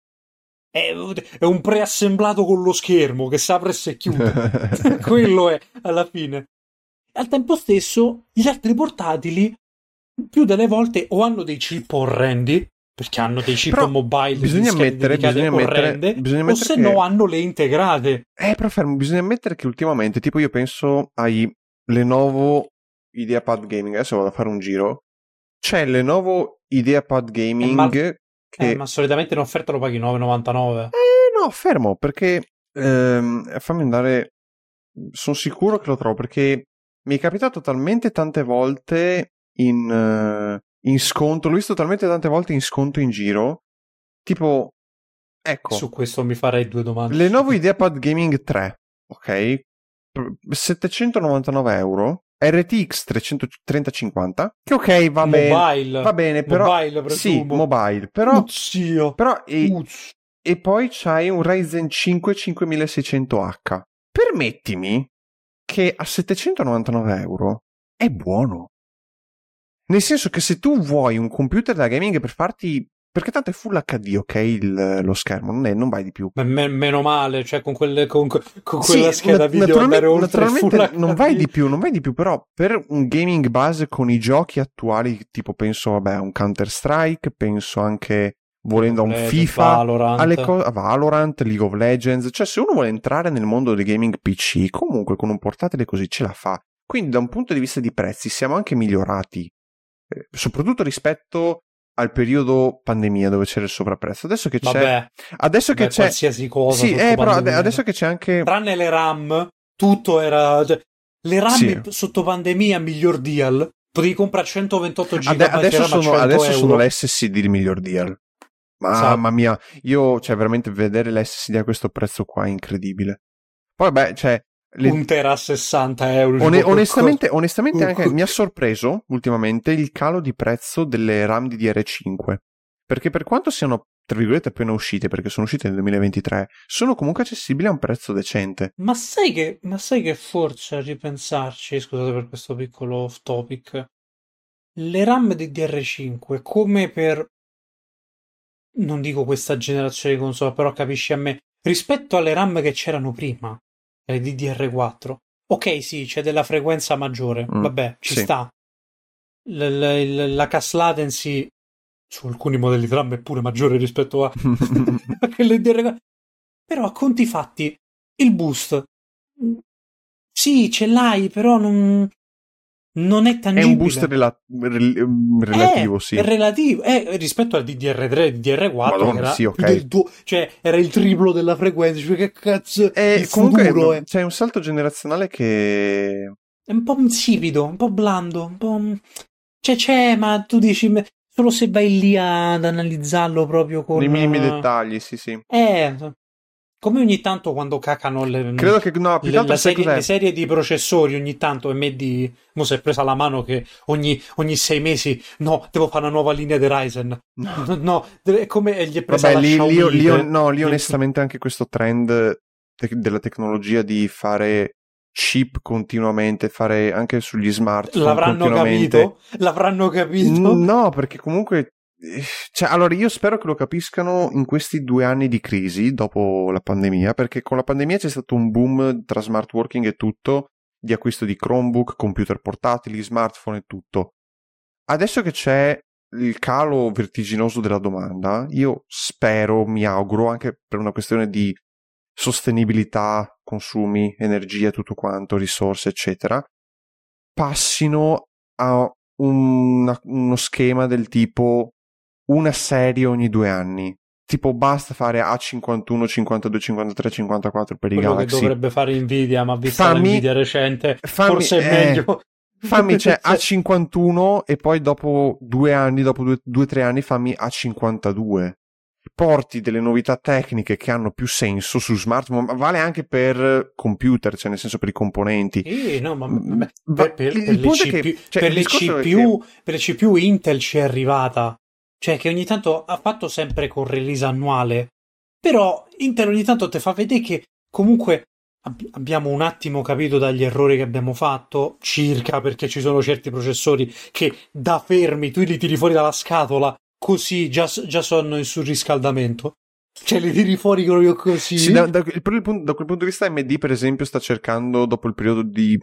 è, è un preassemblato con lo schermo che si apre e si chiude. Quello è, alla fine. Al tempo stesso, gli altri portatili più delle volte o hanno dei chip orrendi, perché hanno dei chip però mobile, bisogna mettere, bisogna mettere, bisogna mettere o se che... no hanno le integrate. Eh, però fermo, bisogna ammettere che ultimamente, tipo io penso ai Lenovo IdeaPad Gaming, adesso vado a fare un giro, c'è il Lenovo IdeaPad Gaming... Eh, ma... che eh, ma solitamente in offerta lo paghi nove virgola novantanove. Eh, no, fermo, perché... Ehm, fammi andare... Sono sicuro che lo trovo, perché... Mi è capitato talmente tante volte in, uh, in sconto, l'ho visto talmente tante volte in sconto in giro, tipo, ecco... Su questo mi farei due domande. Lenovo IdeaPad Gaming tre, ok? settecentonovantanove euro, R T X trenta cinquanta, che ok, va mobile, bene, va bene, però... Mobile, presumo. Sì, mobile, però... Uzzio. Però e, e poi c'hai un Ryzen cinque cinquemilaseicento H. Permettimi... che a settecentonovantanove euro è buono, nel senso che se tu vuoi un computer da gaming per farti, perché tanto è full H D, ok, il, lo schermo non, è, non vai di più, ma me, meno male, cioè con, quelle, con, con quella sì, scheda nat- video naturalmente, andare oltre naturalmente full non H D. vai di più non vai di più però per un gaming base con i giochi attuali, tipo penso vabbè a un Counter-Strike, penso anche volendo a un Legend, FIFA, Valorant. Alle co- Valorant, League of Legends, cioè se uno vuole entrare nel mondo del gaming P C, comunque con un portatile così ce la fa. Quindi da un punto di vista di prezzi siamo anche migliorati, eh, soprattutto rispetto al periodo pandemia dove c'era il sovrapprezzo. Adesso che Vabbè. c'è adesso Vabbè, che c'è qualsiasi cosa, sì, eh, però adesso che c'è anche tranne le RAM, tutto era le RAM sì. Sotto pandemia miglior deal, potevi comprare centoventotto giga Ad- adesso sono adesso euro. Sono le S S D di miglior deal. Mamma mia, io, cioè, veramente vedere l'S S D a questo prezzo qua è incredibile. Poi, beh, cioè... Le... Un tera a sessanta euro. One- onestamente, onestamente anche mi ha sorpreso, ultimamente, il calo di prezzo delle RAM D D R cinque. Perché per quanto siano, tra virgolette, appena uscite, perché sono uscite nel duemilaventitré, sono comunque accessibili a un prezzo decente. Ma sai che, ma sai che forse, a ripensarci, scusate per questo piccolo off-topic, le RAM D D R cinque, come per... non dico questa generazione di console, però capisci a me, rispetto alle RAM che c'erano prima, le D D R quattro, ok sì, c'è della frequenza maggiore, mm, vabbè, ci sì. sta, la, la, la cast latency su alcuni modelli di RAM è pure maggiore rispetto a le D D R quattro, però a conti fatti, il boost, sì, ce l'hai, però non... non è tangibile. È un boost rela- rel- relativo, è, sì. È relativo, è rispetto al D D R tre, D D R quattro, Madonna, era, sì, okay. del tuo, cioè, era il triplo della frequenza, cioè che cazzo è il comunque futuro, è, eh. C'è un salto generazionale che... è un po' insipido, un po' blando, un po'... cioè c'è, ma tu dici, solo se vai lì ad analizzarlo proprio con... nei minimi dettagli, sì, sì. Eh... come ogni tanto quando cacano le, credo che, no, le, la serie, le serie di processori ogni tanto M D mo si è presa la mano che ogni, ogni sei mesi no, devo fare una nuova linea di Ryzen, no, no è come gli è presa Vabbè, la lì, Xiaomi lì, lì, no, lì onestamente anche questo trend te- della tecnologia di fare chip continuamente, fare anche sugli smartphone l'avranno capito? l'avranno capito? No, perché comunque cioè, allora io spero che lo capiscano in questi due anni di crisi dopo la pandemia, perché con la pandemia c'è stato un boom tra smart working e tutto di acquisto di Chromebook, computer portatili, smartphone e tutto. Adesso che c'è il calo vertiginoso della domanda, io spero, mi auguro, anche per una questione di sostenibilità, consumi, energia, tutto quanto, risorse eccetera, passino a una, uno schema del tipo una serie ogni due anni, tipo basta fare A cinquantuno, cinquantadue, cinquantatré, cinquantaquattro per i Galaxy, quello che dovrebbe fare Nvidia, ma vista fammi, l'Nvidia recente fammi, forse è eh, meglio fammi c'è cioè, A cinquantuno e poi dopo due anni, dopo due, due tre anni fammi A cinquantadue, porti delle novità tecniche che hanno più senso su smartphone, ma vale anche per computer, cioè nel senso per i componenti, eh, no, ma, ma, ma, per, il, per, il le C P U, che, cioè, per, le C P U, che... per le C P U Intel ci è arrivata, cioè che ogni tanto ha fatto sempre con release annuale, però Intel ogni tanto te fa vedere che comunque ab- abbiamo un attimo capito dagli errori che abbiamo fatto circa, perché ci sono certi processori che da fermi tu li tiri fuori dalla scatola così già, già sono in surriscaldamento. Cioè li tiri fuori proprio così. Sì, da, da, da, quel punto, da quel punto di vista A M D per esempio sta cercando, dopo il periodo di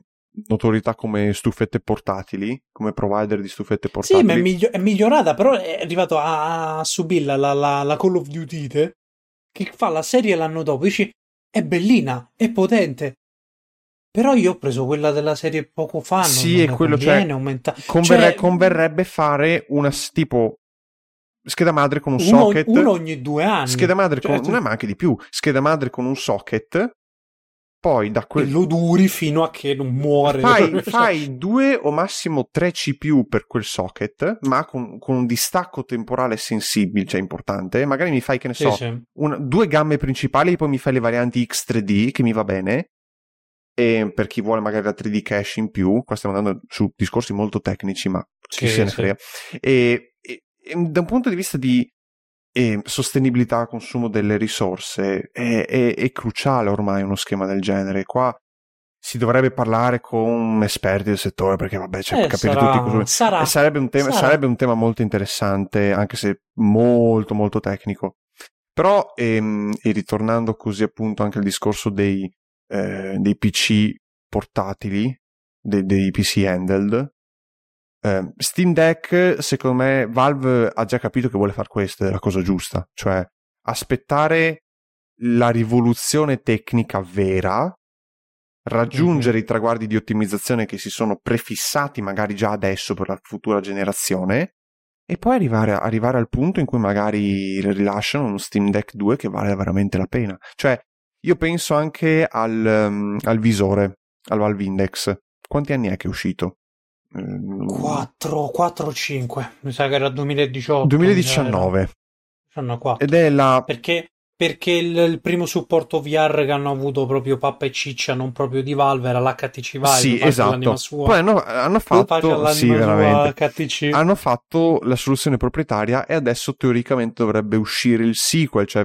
notorietà come stufette portatili, come provider di stufette portatili. Sì, ma è, migli- è migliorata, però è arrivato a, a subirla la, la, la Call of Duty che fa la serie l'anno dopo. Dici, è bellina, è potente. Però io ho preso quella della serie poco fa. Non sì, è quello conviene, cioè, aumenta- converre- cioè... converrebbe fare una tipo... scheda madre con un uno, socket uno ogni due anni, scheda madre cioè, con una, ma anche di più, scheda madre con un socket, poi da quel... e lo duri fino a che non muore. Fai, fai due o massimo tre C P U per quel socket, ma con, con un distacco temporale sensibile, cioè importante. Magari mi fai, che ne so, sì, sì. Una, due gamme principali, poi mi fai le varianti X tre D che mi va bene, e per chi vuole magari la tre D cache in più. Qua stiamo andando su discorsi molto tecnici, ma chi sì, se ne sì. frega. E da un punto di vista di eh, sostenibilità, consumo delle risorse, è, è, è cruciale ormai uno schema del genere. Qua si dovrebbe parlare con esperti del settore, perché vabbè, cioè, eh, capire sarà, tutti cosa... sarà, eh, sarebbe, un tema, sarà. sarebbe un tema molto interessante, anche se molto molto tecnico. Però, ehm, e ritornando così appunto anche al discorso dei, eh, dei P C portatili, de, dei P C handheld, Uh, Steam Deck, secondo me Valve ha già capito che vuole far questa, è la cosa giusta, cioè aspettare la rivoluzione tecnica vera, raggiungere mm-hmm. i traguardi di ottimizzazione che si sono prefissati magari già adesso per la futura generazione, e poi arrivare, arrivare al punto in cui magari rilasciano uno Steam Deck due che vale veramente la pena. Cioè io penso anche al, um, al visore, al Valve Index. Quanti anni è che è uscito? quattro o cinque mi sa che era duemiladiciotto duemiladiciannove era... ed è la perché, perché il, il primo supporto V R che hanno avuto proprio pappa e ciccia, non proprio di Valve, era l'H T C Vive. Sì, esatto. Sua. Poi hanno, hanno fatto sì, veramente. H T C. Hanno fatto la soluzione proprietaria e adesso teoricamente dovrebbe uscire il sequel, cioè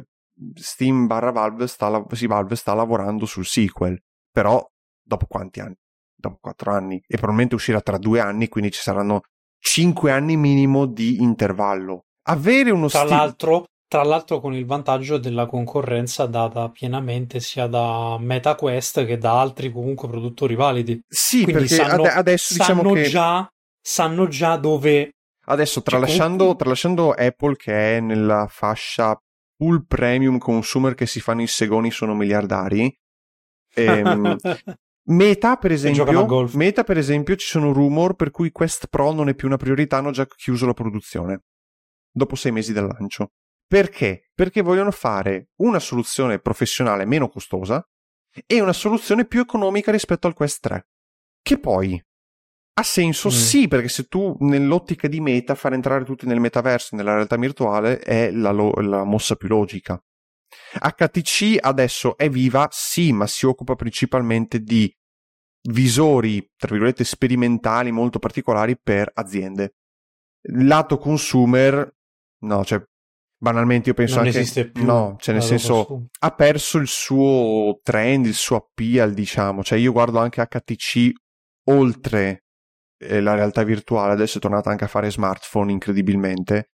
Steam barra Valve sta, sì, Valve sta lavorando sul sequel, però dopo quanti anni? Dopo quattro anni, e probabilmente uscirà tra due anni, quindi ci saranno cinque anni minimo di intervallo. Avere uno tra sti- l'altro tra l'altro con il vantaggio della concorrenza data pienamente sia da MetaQuest che da altri comunque produttori validi. Sì, quindi perché sanno, ad- adesso diciamo sanno che già sanno già dove adesso tralasciando, comunque... tralasciando Apple, che è nella fascia full premium consumer, che si fanno i segoni, sono miliardari. ehm Meta per esempio, Meta per esempio ci sono rumor per cui Quest Pro non è più una priorità, hanno già chiuso la produzione dopo sei mesi dal lancio. Perché? Perché vogliono fare una soluzione professionale meno costosa e una soluzione più economica rispetto al Quest tre, che poi ha senso mm. sì, perché se tu nell'ottica di Meta far entrare tutti nel metaverso, nella realtà virtuale, è la, lo- la mossa più logica. H T C adesso è viva, sì, ma si occupa principalmente di visori, tra virgolette, sperimentali molto particolari per aziende. Lato consumer, no, cioè banalmente io penso non anche esiste più, no, cioè nel senso costume. Ha perso il suo trend, il suo appeal, diciamo, cioè io guardo anche H T C oltre eh, la realtà virtuale, adesso è tornata anche a fare smartphone incredibilmente.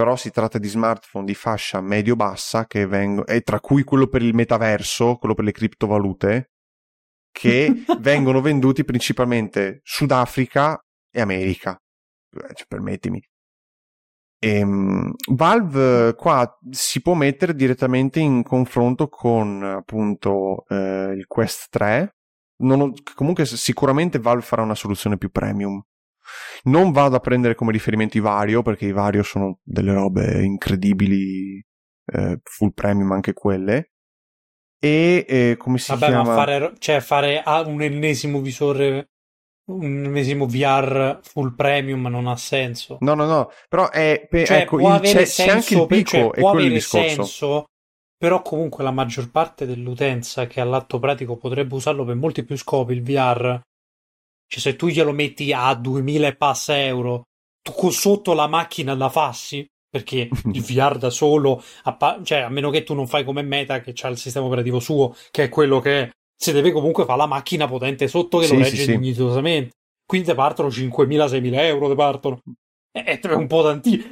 Però si tratta di smartphone di fascia medio-bassa che vengono, e tra cui quello per il metaverso, quello per le criptovalute, che vengono venduti principalmente Sudafrica e America. Cioè, permettimi. E, um, Valve qua si può mettere direttamente in confronto con appunto eh, il Quest tre. Non ho, comunque sicuramente Valve farà una soluzione più premium. Non vado a prendere come riferimento i Vario, perché i Vario sono delle robe incredibili, eh, full premium anche quelle, e eh, come si Vabbè, chiama? Ma fare, cioè fare un ennesimo visore, un ennesimo V R full premium non ha senso. No, no, no, però è, pe, cioè, ecco, può il, avere c'è, senso, c'è anche il picco, cioè, può avere discorso. senso, però comunque la maggior parte dell'utenza che all'atto pratico potrebbe usarlo per molti più scopi il V R. Cioè se tu glielo metti a duemila e passa euro, tu sotto la macchina la fassi, perché il V R da solo, a pa- cioè a meno che tu non fai come Meta che c'ha il sistema operativo suo, che è quello che è, se deve comunque fare la macchina potente sotto che sì, lo regge sì, dignitosamente. Sì. Quindi te partono cinquemila-seimila euro, te partono. è un po' tantino,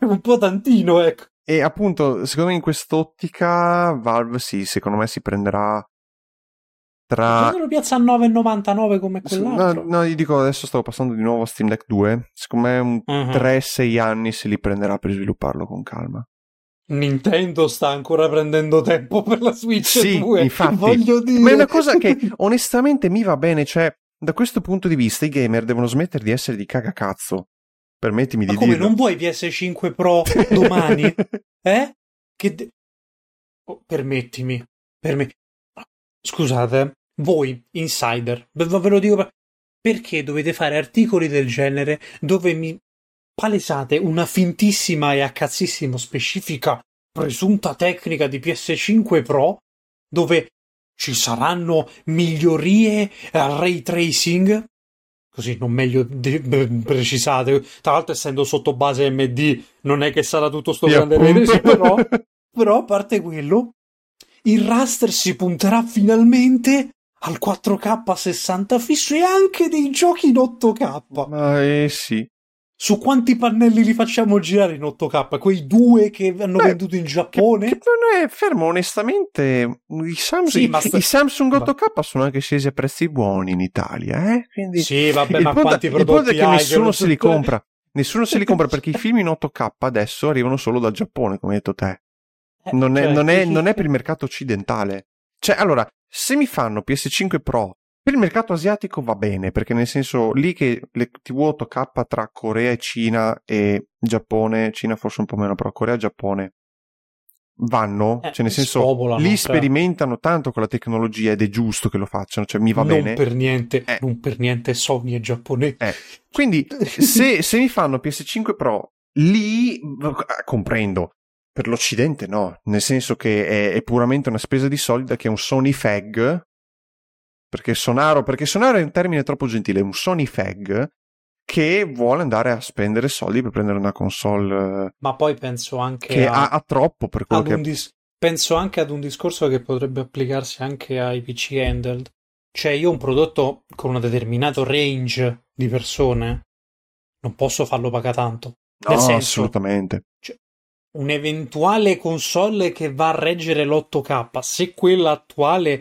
un po' tantino, ecco. E appunto, secondo me in quest'ottica Valve sì, secondo me si prenderà tra... Quando lo piazza a nove virgola novantanove come quell'altro? No, no, io dico, adesso stavo passando di nuovo a Steam Deck due, secondo me un uh-huh. tre sei anni se li prenderà per svilupparlo con calma. Nintendo sta ancora prendendo tempo per la Switch sì, due, infatti. Voglio dire. Ma è una cosa che onestamente mi va bene, cioè da questo punto di vista i gamer devono smettere di essere di cagacazzo. Permettimi ma di dire. Ma come, non vuoi P S cinque Pro domani? Eh? Che de- oh, permettimi. Perm- Scusate, voi, insider, ve-, ve lo dico, perché dovete fare articoli del genere dove mi palesate una fintissima e a cazzissimo specifica presunta tecnica di P S cinque Pro, dove ci saranno migliorie al ray tracing? Così non meglio de- de- precisate, tra l'altro essendo sotto base A M D non è che sarà tutto sto yeah, grande rene, però, però a parte quello il raster si punterà finalmente al quattro K sessanta fisso e anche dei giochi in otto K. Ma eh sì, su quanti pannelli li facciamo girare in otto K? Quei due che hanno eh, venduto in Giappone? Che, che non è fermo, onestamente. I Samsung, sì, ma sta... i Samsung otto K va. Sono anche scesi a prezzi buoni in Italia, eh? Quindi... Sì, vabbè, il ma punto, quanti prodotti il punto è che nessuno se li compra. Nessuno se li compra perché i film in otto K adesso arrivano solo dal Giappone, come hai detto te. Non, eh, è, cioè, non, è, non è per il mercato occidentale. Cioè, allora, se mi fanno P S cinque Pro per il mercato asiatico va bene, perché nel senso lì che le tivù otto K tra Corea e Cina e Giappone, Cina forse un po' meno, però Corea e Giappone vanno, eh, cioè nel senso lì sperimentano tanto con la tecnologia ed è giusto che lo facciano, cioè mi va non bene. Per niente, eh. Non per niente Sony è giapponese. Eh. Quindi se, se mi fanno P S cinque Pro lì comprendo, per l'Occidente no, nel senso che è, è puramente una spesa di soldi che è un Sony F A G. Perché Sonaro, perché Sonaro è un termine troppo gentile, è un Sony F A G che vuole andare a spendere soldi per prendere una console. Ma poi penso anche che a, ha troppo per quello che dis- penso anche ad un discorso che potrebbe applicarsi anche ai P C handheld. Cioè io un prodotto con un determinato range di persone non posso farlo pagare tanto. Nel no, senso, assolutamente. Cioè, un'eventuale console che va a reggere l'otto K, se quella attuale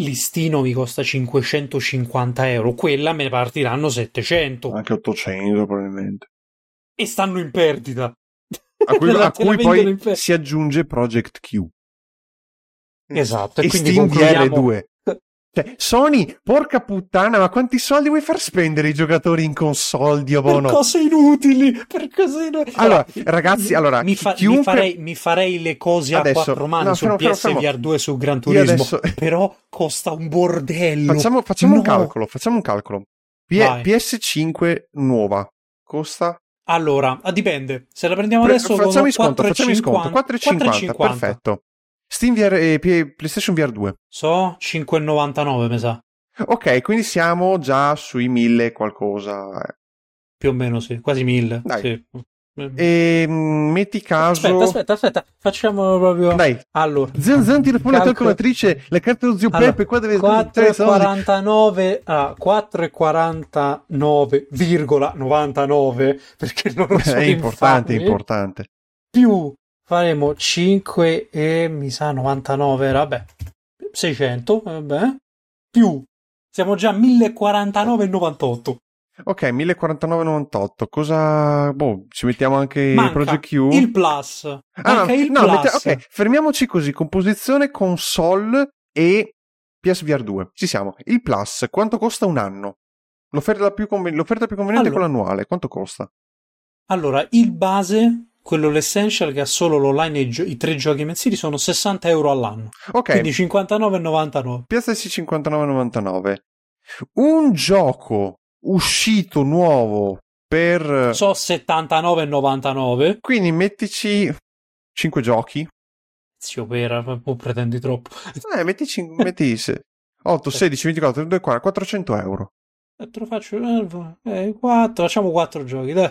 listino mi costa cinquecentocinquanta euro, quella me ne partiranno settecento, anche ottocento probabilmente, e stanno in perdita, a cui, a cui poi si aggiunge Project Q, esatto, e, e quindi Steam concludiamo... D R due, cioè, Sony, porca puttana, ma quanti soldi vuoi far spendere i giocatori in console, Dio bono? Per cose inutili, per cose inutili. Allora, ragazzi, allora mi, fa, chiunque... mi, farei, mi farei le cose adesso, a quattro mani no, su P S V R due, su Gran Turismo, adesso... però costa un bordello. Facciamo, facciamo no. un calcolo, facciamo un calcolo. P- P S cinque nuova costa... Allora, dipende, se la prendiamo Pre- adesso facciamo con sconto, facciamo cinquanta, sconto, quattro e cinquanta, perfetto. Steam V R e eh, PlayStation V R due. So, cinque e novantanove mi sa. Ok, quindi siamo già sui mille qualcosa. Più o meno sì, quasi mille. Dai. Sì. E metti caso... Aspetta, aspetta, aspetta, facciamo proprio... Dai. Allora. Zio Zan tira fuori la calcolatrice, la carta dello zio allora, Peppe, qua deve... quattro e quarantanove a quattro e quarantanove virgola novantanove, perché non lo so. È importante, infami, è importante. Più... faremo cinque e mi sa novantanove, vabbè, seicento, vabbè, più, siamo già a mille e quarantanove virgola novantotto. Ok, mille e quarantanove virgola novantotto, cosa, boh, ci mettiamo anche manca Project Q? Il Plus, ah, manca no, il no, Plus. Mette... Ok, fermiamoci così, composizione, console e P S V R due, ci siamo. Il Plus, quanto costa un anno? L'offerta più, conven... L'offerta più conveniente allora, con l'annuale, quanto costa? Allora, il base... quello l'essential che ha solo l'online e i, gio- i tre giochi mensili sono sessanta euro all'anno. Ok. Quindi cinquantanove e novantanove. P S cinquantanove e novantanove. Un gioco uscito nuovo per... So settantanove e novantanove. Quindi mettici cinque giochi. Zio Pera, poi pretendi troppo. Eh, metti, cinque, metti otto, sedici, ventiquattro, trentadue, quaranta, quattrocento euro. E te lo faccio... Eh, quattro, facciamo quattro giochi, dai.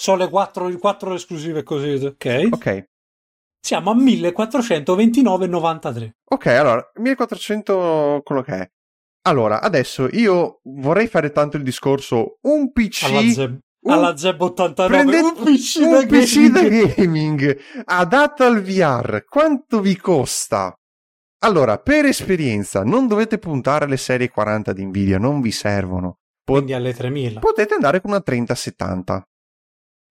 Sono le quattro, quattro esclusive così, ok? Ok. Siamo a millequattrocentoventinove virgola novantatré. Ok, allora, millequattrocento quello che è. Allora, adesso io vorrei fare tanto il discorso un P C... Alla, ze- alla Zeb ottantanove, prendete un P C, un da, P C gaming. da gaming adatto al V R, quanto vi costa? Allora, per esperienza, non dovete puntare alle serie quaranta di Nvidia, non vi servono. Pot- quindi alle tremila potete andare con una trenta settanta.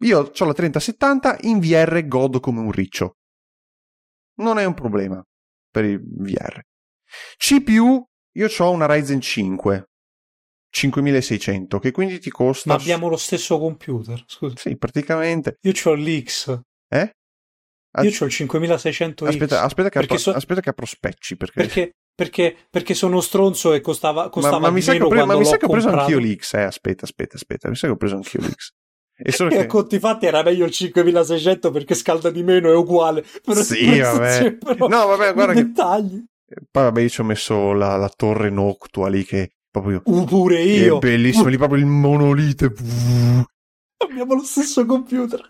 Io ho la trenta settanta, in V R godo come un riccio, non è un problema per il V R. C P U, io ho una Ryzen cinque cinquemilaseicento, che quindi ti costa... Ma abbiamo lo stesso computer, scusa. Sì, praticamente. Io c'ho l'X. Eh? As... Io c'ho il cinquemilaseicento X. Aspetta, aspetta che, apro... so... aspetta che apro specchi, perché... Perché, perché... perché sono stronzo e costava, costava ma, ma mi sa che ho preso, ma mi sa che ho preso anch'io l'X, eh, aspetta, aspetta, aspetta, mi sa che ho preso anch'io l'X. E solo che... a conti fatti era meglio il cinquemilaseicento perché scalda di meno, è uguale. Però sì, vabbè. Però no, vabbè, guarda che... dettagli. Poi vabbè, io ci ho messo la, la torre Noctua lì che... proprio io. Uh, pure io. È bellissimo, uh. lì proprio il monolite. Abbiamo lo stesso computer.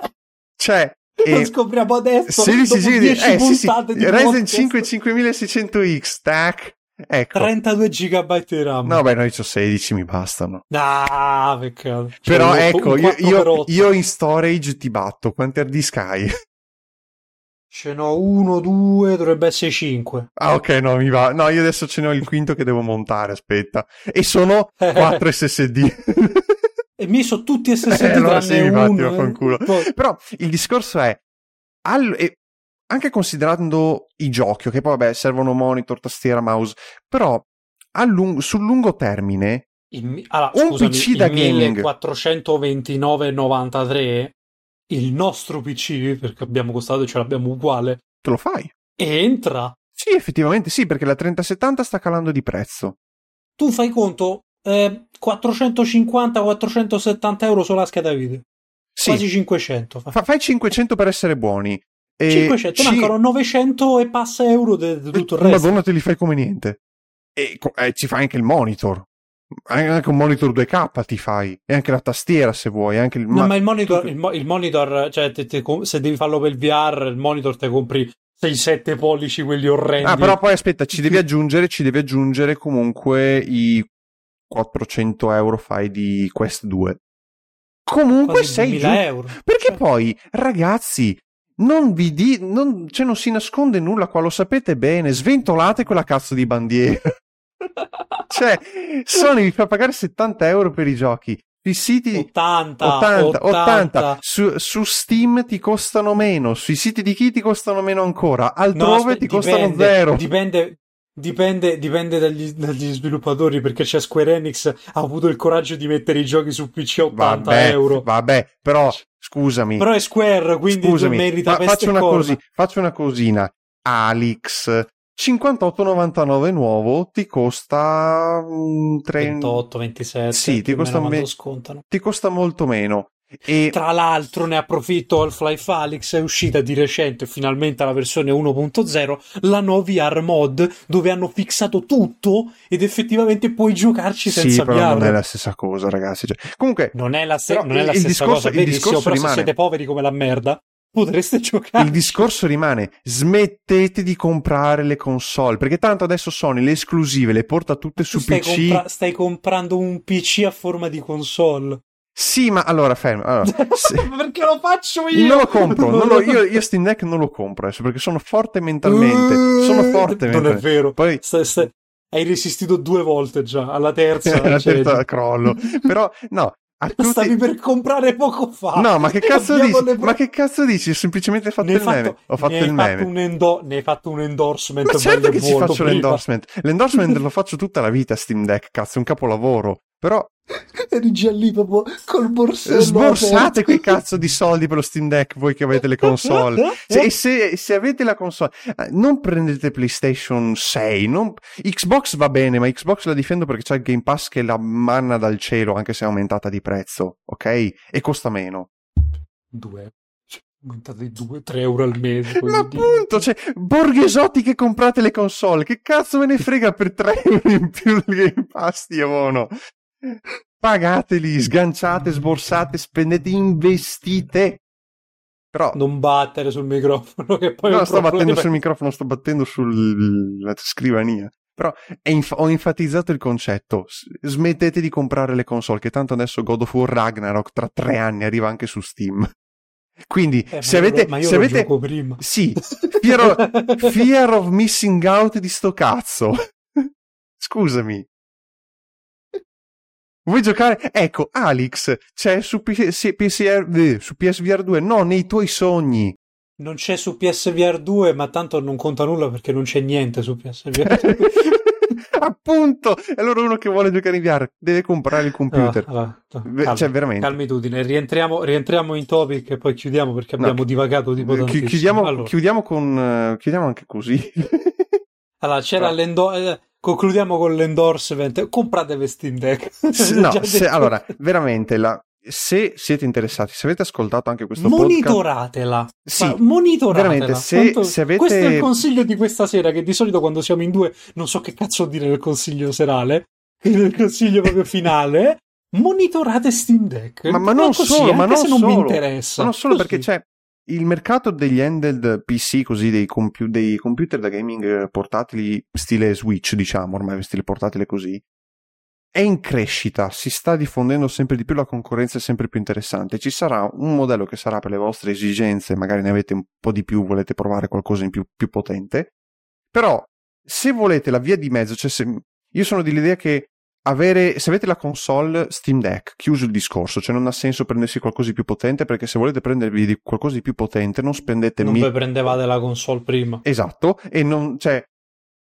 Cioè, lo scopriamo adesso. Sì, sì, sì, eh, sì, sì. Ryzen cinque cinquemilaseicento X, tac. Ecco. trentadue giga di RAM. No, beh, noi c'ho sedici, mi bastano. Ah, peccato. Cioè, però ecco, io, io, io in storage ti batto, quanti hard disk hai? Ce n'ho uno, due, dovrebbe essere cinque. Ah, ok, no, mi va. No, io adesso ce n'ho il quinto che devo montare, aspetta. E sono quattro S S D. E mi sono tutti S S D. Eh, allora sì, infatti, va con culo. Poi... Però il discorso è, all... e anche considerando i giochi, che poi vabbè servono monitor, tastiera, mouse, però a lungo, sul lungo termine, il... allora, un scusami, P C da gaming millequattrocentoventinove virgola novantatré... il nostro P C, perché abbiamo costato e ce l'abbiamo uguale, te lo fai e entra. Sì, effettivamente sì, perché la trenta settanta sta calando di prezzo. Tu fai conto, eh, quattrocentocinquanta quattrocentosettanta euro sulla scheda video, sì. Quasi cinquecento. Fa. Fa, fai cinquecento per essere buoni e cinquecento, ci... mancano novecento e passa euro di tutto il resto. Madonna, te li fai come niente. E eh, ci fai anche il monitor, anche un monitor due K ti fai, e anche la tastiera se vuoi, anche il ma... No, ma il monitor, il, mo- il monitor, cioè te, te, se devi farlo per il V R, il monitor te compri sei sette pollici, quelli orrendi. Ah, però poi aspetta, ci devi aggiungere ci devi aggiungere comunque i quattrocento euro fai di Quest due, comunque sei giù... euro. Perché cioè... poi ragazzi, non vi di non, cioè non si nasconde nulla qua, lo sapete bene, sventolate quella cazzo di bandiera. Cioè, Sony vi fa pagare settanta euro per i giochi. I siti ottanta, ottanta, ottanta. Su, su Steam ti costano meno, sui siti di chi ti costano meno ancora, altrove no, ti dipende, costano zero. Dipende, dipende, dipende dagli, dagli sviluppatori, perché c'è Square Enix, ha avuto il coraggio di mettere i giochi su P C a ottanta vabbè, euro. Vabbè, però scusami. Però è Square, quindi scusami, merita. Fa, faccio, una cosi, faccio una cosina. Alex. cinquantotto virgola novantanove nuovo ti costa tre... ventotto ventisette. Sì, ti costa, me... ti costa molto meno. E... tra l'altro ne approfitto, Half-Life Alyx è uscita di recente, finalmente la versione uno punto zero, la nuova V R mod, dove hanno fissato tutto ed effettivamente puoi giocarci senza sì, però V R. Non è la stessa cosa, ragazzi. Cioè, comunque non è la, se... non è la stessa discorso, cosa. Vedi, il discorso però rimane. Se siete poveri come la merda, potreste giocare. Il discorso rimane, smettete di comprare le console, perché tanto adesso Sony le esclusive le porta tutte su stai P C. Compra- stai comprando un P C a forma di console. Sì, ma allora fermo, allora, se... perché lo faccio io? Non lo compro, non lo, io, io Steam Deck non lo compro adesso, perché sono forte mentalmente. Sono forte mentalmente. Non è vero. Poi... Stai, stai... hai resistito due volte già, alla terza alla terza crollo. Però no, tutti... stavi per comprare poco fa. No, ma che cazzo dici? Le... ma che cazzo dici? Ho semplicemente fatto ne il fatto... meme. Ho fatto ne il meme. Fatto un endo... ne hai fatto un endorsement. Ma certo che ci faccio prima. l'endorsement. L'endorsement lo faccio tutta la vita. Steam Deck, cazzo, è un capolavoro. Però eri già lì proprio col borsello. Sborsate quei cazzo di soldi per lo Steam Deck, voi che avete le console. Se, se, se avete la console, non prendete PlayStation sei, non... Xbox va bene, ma Xbox la difendo perché c'è il Game Pass che la manna dal cielo, anche se è aumentata di prezzo, ok? E costa meno. Due. Aumentate due tre euro al mese. Ma appunto, dire. Cioè, borghesotti che comprate le console, che cazzo me ne frega per tre euro in più il Game Pass, diavono. Pagateli, sganciate, sborsate, spendete, investite. Però non battere sul microfono, che poi no, sto problema. battendo sul microfono, sto battendo sulla scrivania. Però inf- ho enfatizzato il concetto, smettete di comprare le console, che tanto adesso God of War Ragnarok tra tre anni arriva anche su Steam. Quindi eh, se avete, ma io se lo avete gioco prima. Sì, fear of, fear of missing out di sto cazzo. Scusami. Vuoi giocare? Ecco, Alex, c'è su, P- P S R- su P S V R due, no, nei tuoi sogni. Non c'è su P S V R due, ma tanto non conta nulla perché non c'è niente su P S V R due. Appunto! Allora uno che vuole giocare in V R deve comprare il computer. Ah, ah, calma, cioè, veramente. Calmitudine, rientriamo, rientriamo in topic e poi chiudiamo perché abbiamo no, divagato tipo tantissimo. Chiudiamo, allora. chiudiamo, con, chiudiamo anche così. Allora, c'era l'endorse... Concludiamo con l'endorsement. Compratevi Steam Deck. No, se, allora, veramente, la, se siete interessati, se avete ascoltato anche questo monitoratela, podcast... Sì, monitoratela. Veramente, se, Tanto, se avete... Questo è il consiglio di questa sera, che di solito quando siamo in due non so che cazzo dire nel consiglio serale, nel consiglio proprio finale. Monitorate Steam Deck. Ma, ma non così, solo, ma non se solo. Non mi interessa. Ma non solo così. Perché c'è... Il mercato degli handheld P C, così dei, compi- dei computer da gaming portatili stile Switch, diciamo, ormai stile portatile così, è in crescita, si sta diffondendo sempre di più, la concorrenza è sempre più interessante. Ci sarà un modello che sarà per le vostre esigenze, magari ne avete un po' di più, volete provare qualcosa in più, più potente, però se volete la via di mezzo, cioè se, io sono dell'idea che avere, se avete la console Steam Deck, chiuso il discorso, cioè non ha senso prendersi qualcosa di più potente, perché se volete prendervi di qualcosa di più potente non spendete non mi... voi prendevate la console prima, esatto, e non, cioè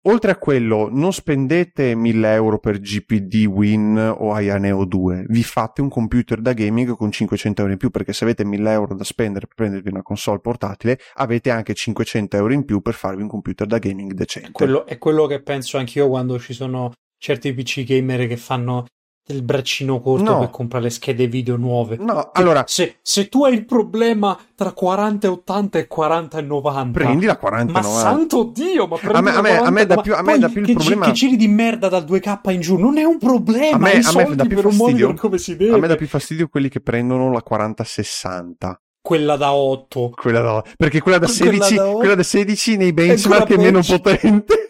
oltre a quello non spendete mille euro per G P D Win o AYANEO due, vi fate un computer da gaming con cinquecento euro in più, perché se avete mille euro da spendere per prendervi una console portatile avete anche cinquecento euro in più per farvi un computer da gaming decente. È quello, è quello che penso anch'io quando ci sono certi P C gamer che fanno il braccino corto no. per comprare le schede video nuove. No, che allora... Se, se tu hai il problema tra quaranta e ottanta e quaranta e novanta... Prendi la quaranta e novanta. Ma santo Dio, ma prendi a me, la quaranta, a me da più, a me da più il che problema... Gi- che giri di merda dal due K in giù, non è un problema, a me, a me dà più fastidio, come si deve. A me dà più fastidio quelli che prendono la quaranta sessanta. Quella da otto. Quella da otto. Perché quella da sedici, quella da, quella da sedici nei benchmark è meno potente.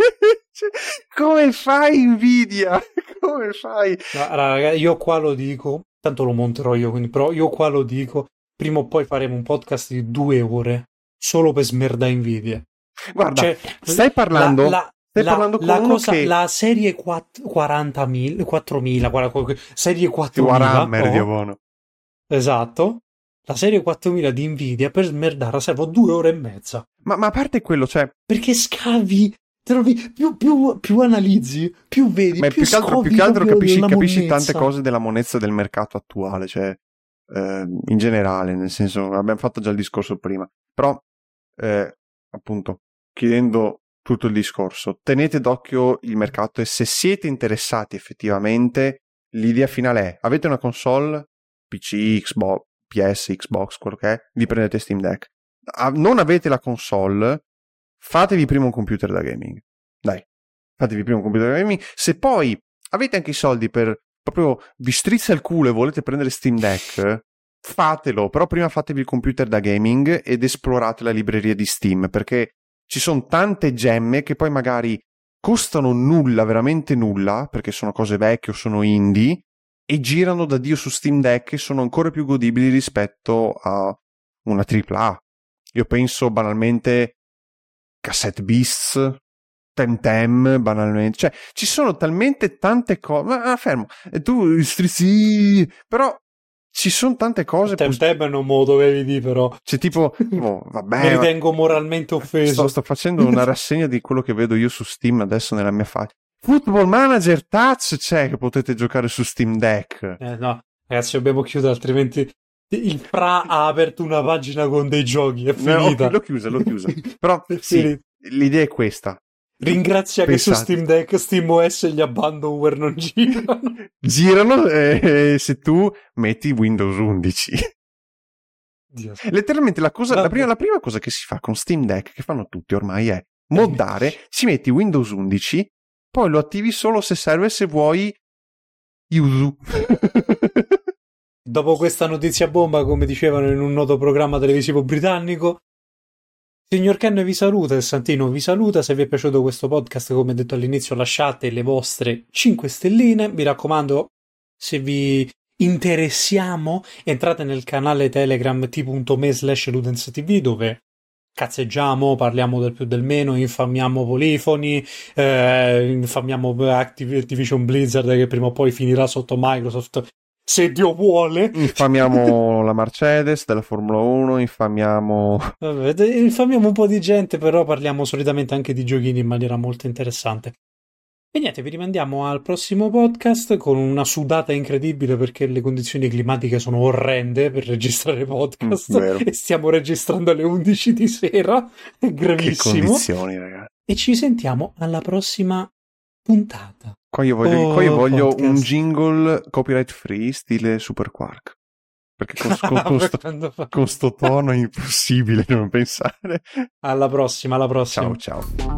Cioè, come fai Nvidia? Come fai? No, ragazzi, io qua lo dico, tanto lo monterò io, quindi, però io qua lo dico, prima o poi faremo un podcast di due ore solo per smerda Nvidia. Guarda, cioè, stai parlando, la, la, stai la, parlando con la uno cosa, che... La serie quattromila, serie quattromila, oh, buono. Esatto. La serie quattromila di Nvidia per smerdare servono due ore e mezza. Ma, ma a parte quello, cioè... Perché scavi... Trovi, più, più, più analizzi, più vedi, ma più, più che altro, più che altro capisci, capisci tante cose della monnezza del mercato attuale, cioè eh, in generale, nel senso, abbiamo fatto già il discorso prima, però eh, appunto, chiudendo tutto il discorso, tenete d'occhio il mercato e se siete interessati effettivamente, l'idea finale è, avete una console, P C, Xbox, P S, Xbox, quello che è, vi prendete Steam Deck. A- non avete la console, fatevi prima un computer da gaming, dai, fatevi prima un computer da gaming, se poi avete anche i soldi per, proprio vi strizza il culo e volete prendere Steam Deck, fatelo, però prima fatevi il computer da gaming ed esplorate la libreria di Steam, perché ci sono tante gemme che poi magari costano nulla, veramente nulla, perché sono cose vecchie o sono indie, e girano da Dio su Steam Deck e sono ancora più godibili rispetto a una tripla A. Io penso banalmente... Cassette Beasts, Temtem, banalmente, cioè ci sono talmente tante cose, ma fermo, e tu strizzi, però ci sono tante cose. Temtem poss- non me lo dovevi dire però. Cioè tipo, oh, vabbè. Mi ritengo moralmente offeso. Sto, sto facendo una rassegna di quello che vedo io su Steam adesso nella mia faccia. Football Manager Touch c'è che potete giocare su Steam Deck. Eh no, ragazzi dobbiamo chiudere altrimenti... Il Fra ha aperto una pagina con dei giochi, è finita. No, l'ho chiusa, l'ho chiusa. Però sì, l'idea è questa. Ringrazia Pensate. Che su Steam Deck, Steam O S e gli abandonware non girano. Girano eh, se tu metti Windows undici. Dio. Letteralmente la, cosa, la, prima, la prima cosa che si fa con Steam Deck, che fanno tutti ormai, è moddare, ci metti Windows undici, poi lo attivi solo se serve, se vuoi Yuzu. Dopo questa notizia bomba, come dicevano in un noto programma televisivo britannico, Signor Ken vi saluta e Santino vi saluta. Se vi è piaciuto questo podcast, come detto all'inizio, lasciate le vostre cinque stelline, mi raccomando. Se vi interessiamo, entrate nel canale Telegram t punto m e slash ludens tv, dove cazzeggiamo, parliamo del più del meno, infamiamo Polifoni, eh, infamiamo Activision Blizzard, che prima o poi finirà sotto Microsoft, se Dio vuole. Infamiamo la Mercedes della Formula uno, infamiamo Vabbè, infamiamo un po' di gente, però parliamo solitamente anche di giochini in maniera molto interessante. E niente, vi rimandiamo al prossimo podcast con una sudata incredibile, perché le condizioni climatiche sono orrende per registrare podcast. Vero. E stiamo registrando alle undici di sera, è gravissimo. Che condizioni, ragazzi. E ci sentiamo alla prossima puntata. Qua io voglio, oh, qua io voglio un jingle copyright free stile Super Quark, perché con, con, con, sto, con sto tono è impossibile non pensare. Alla prossima, alla prossima. Ciao, ciao.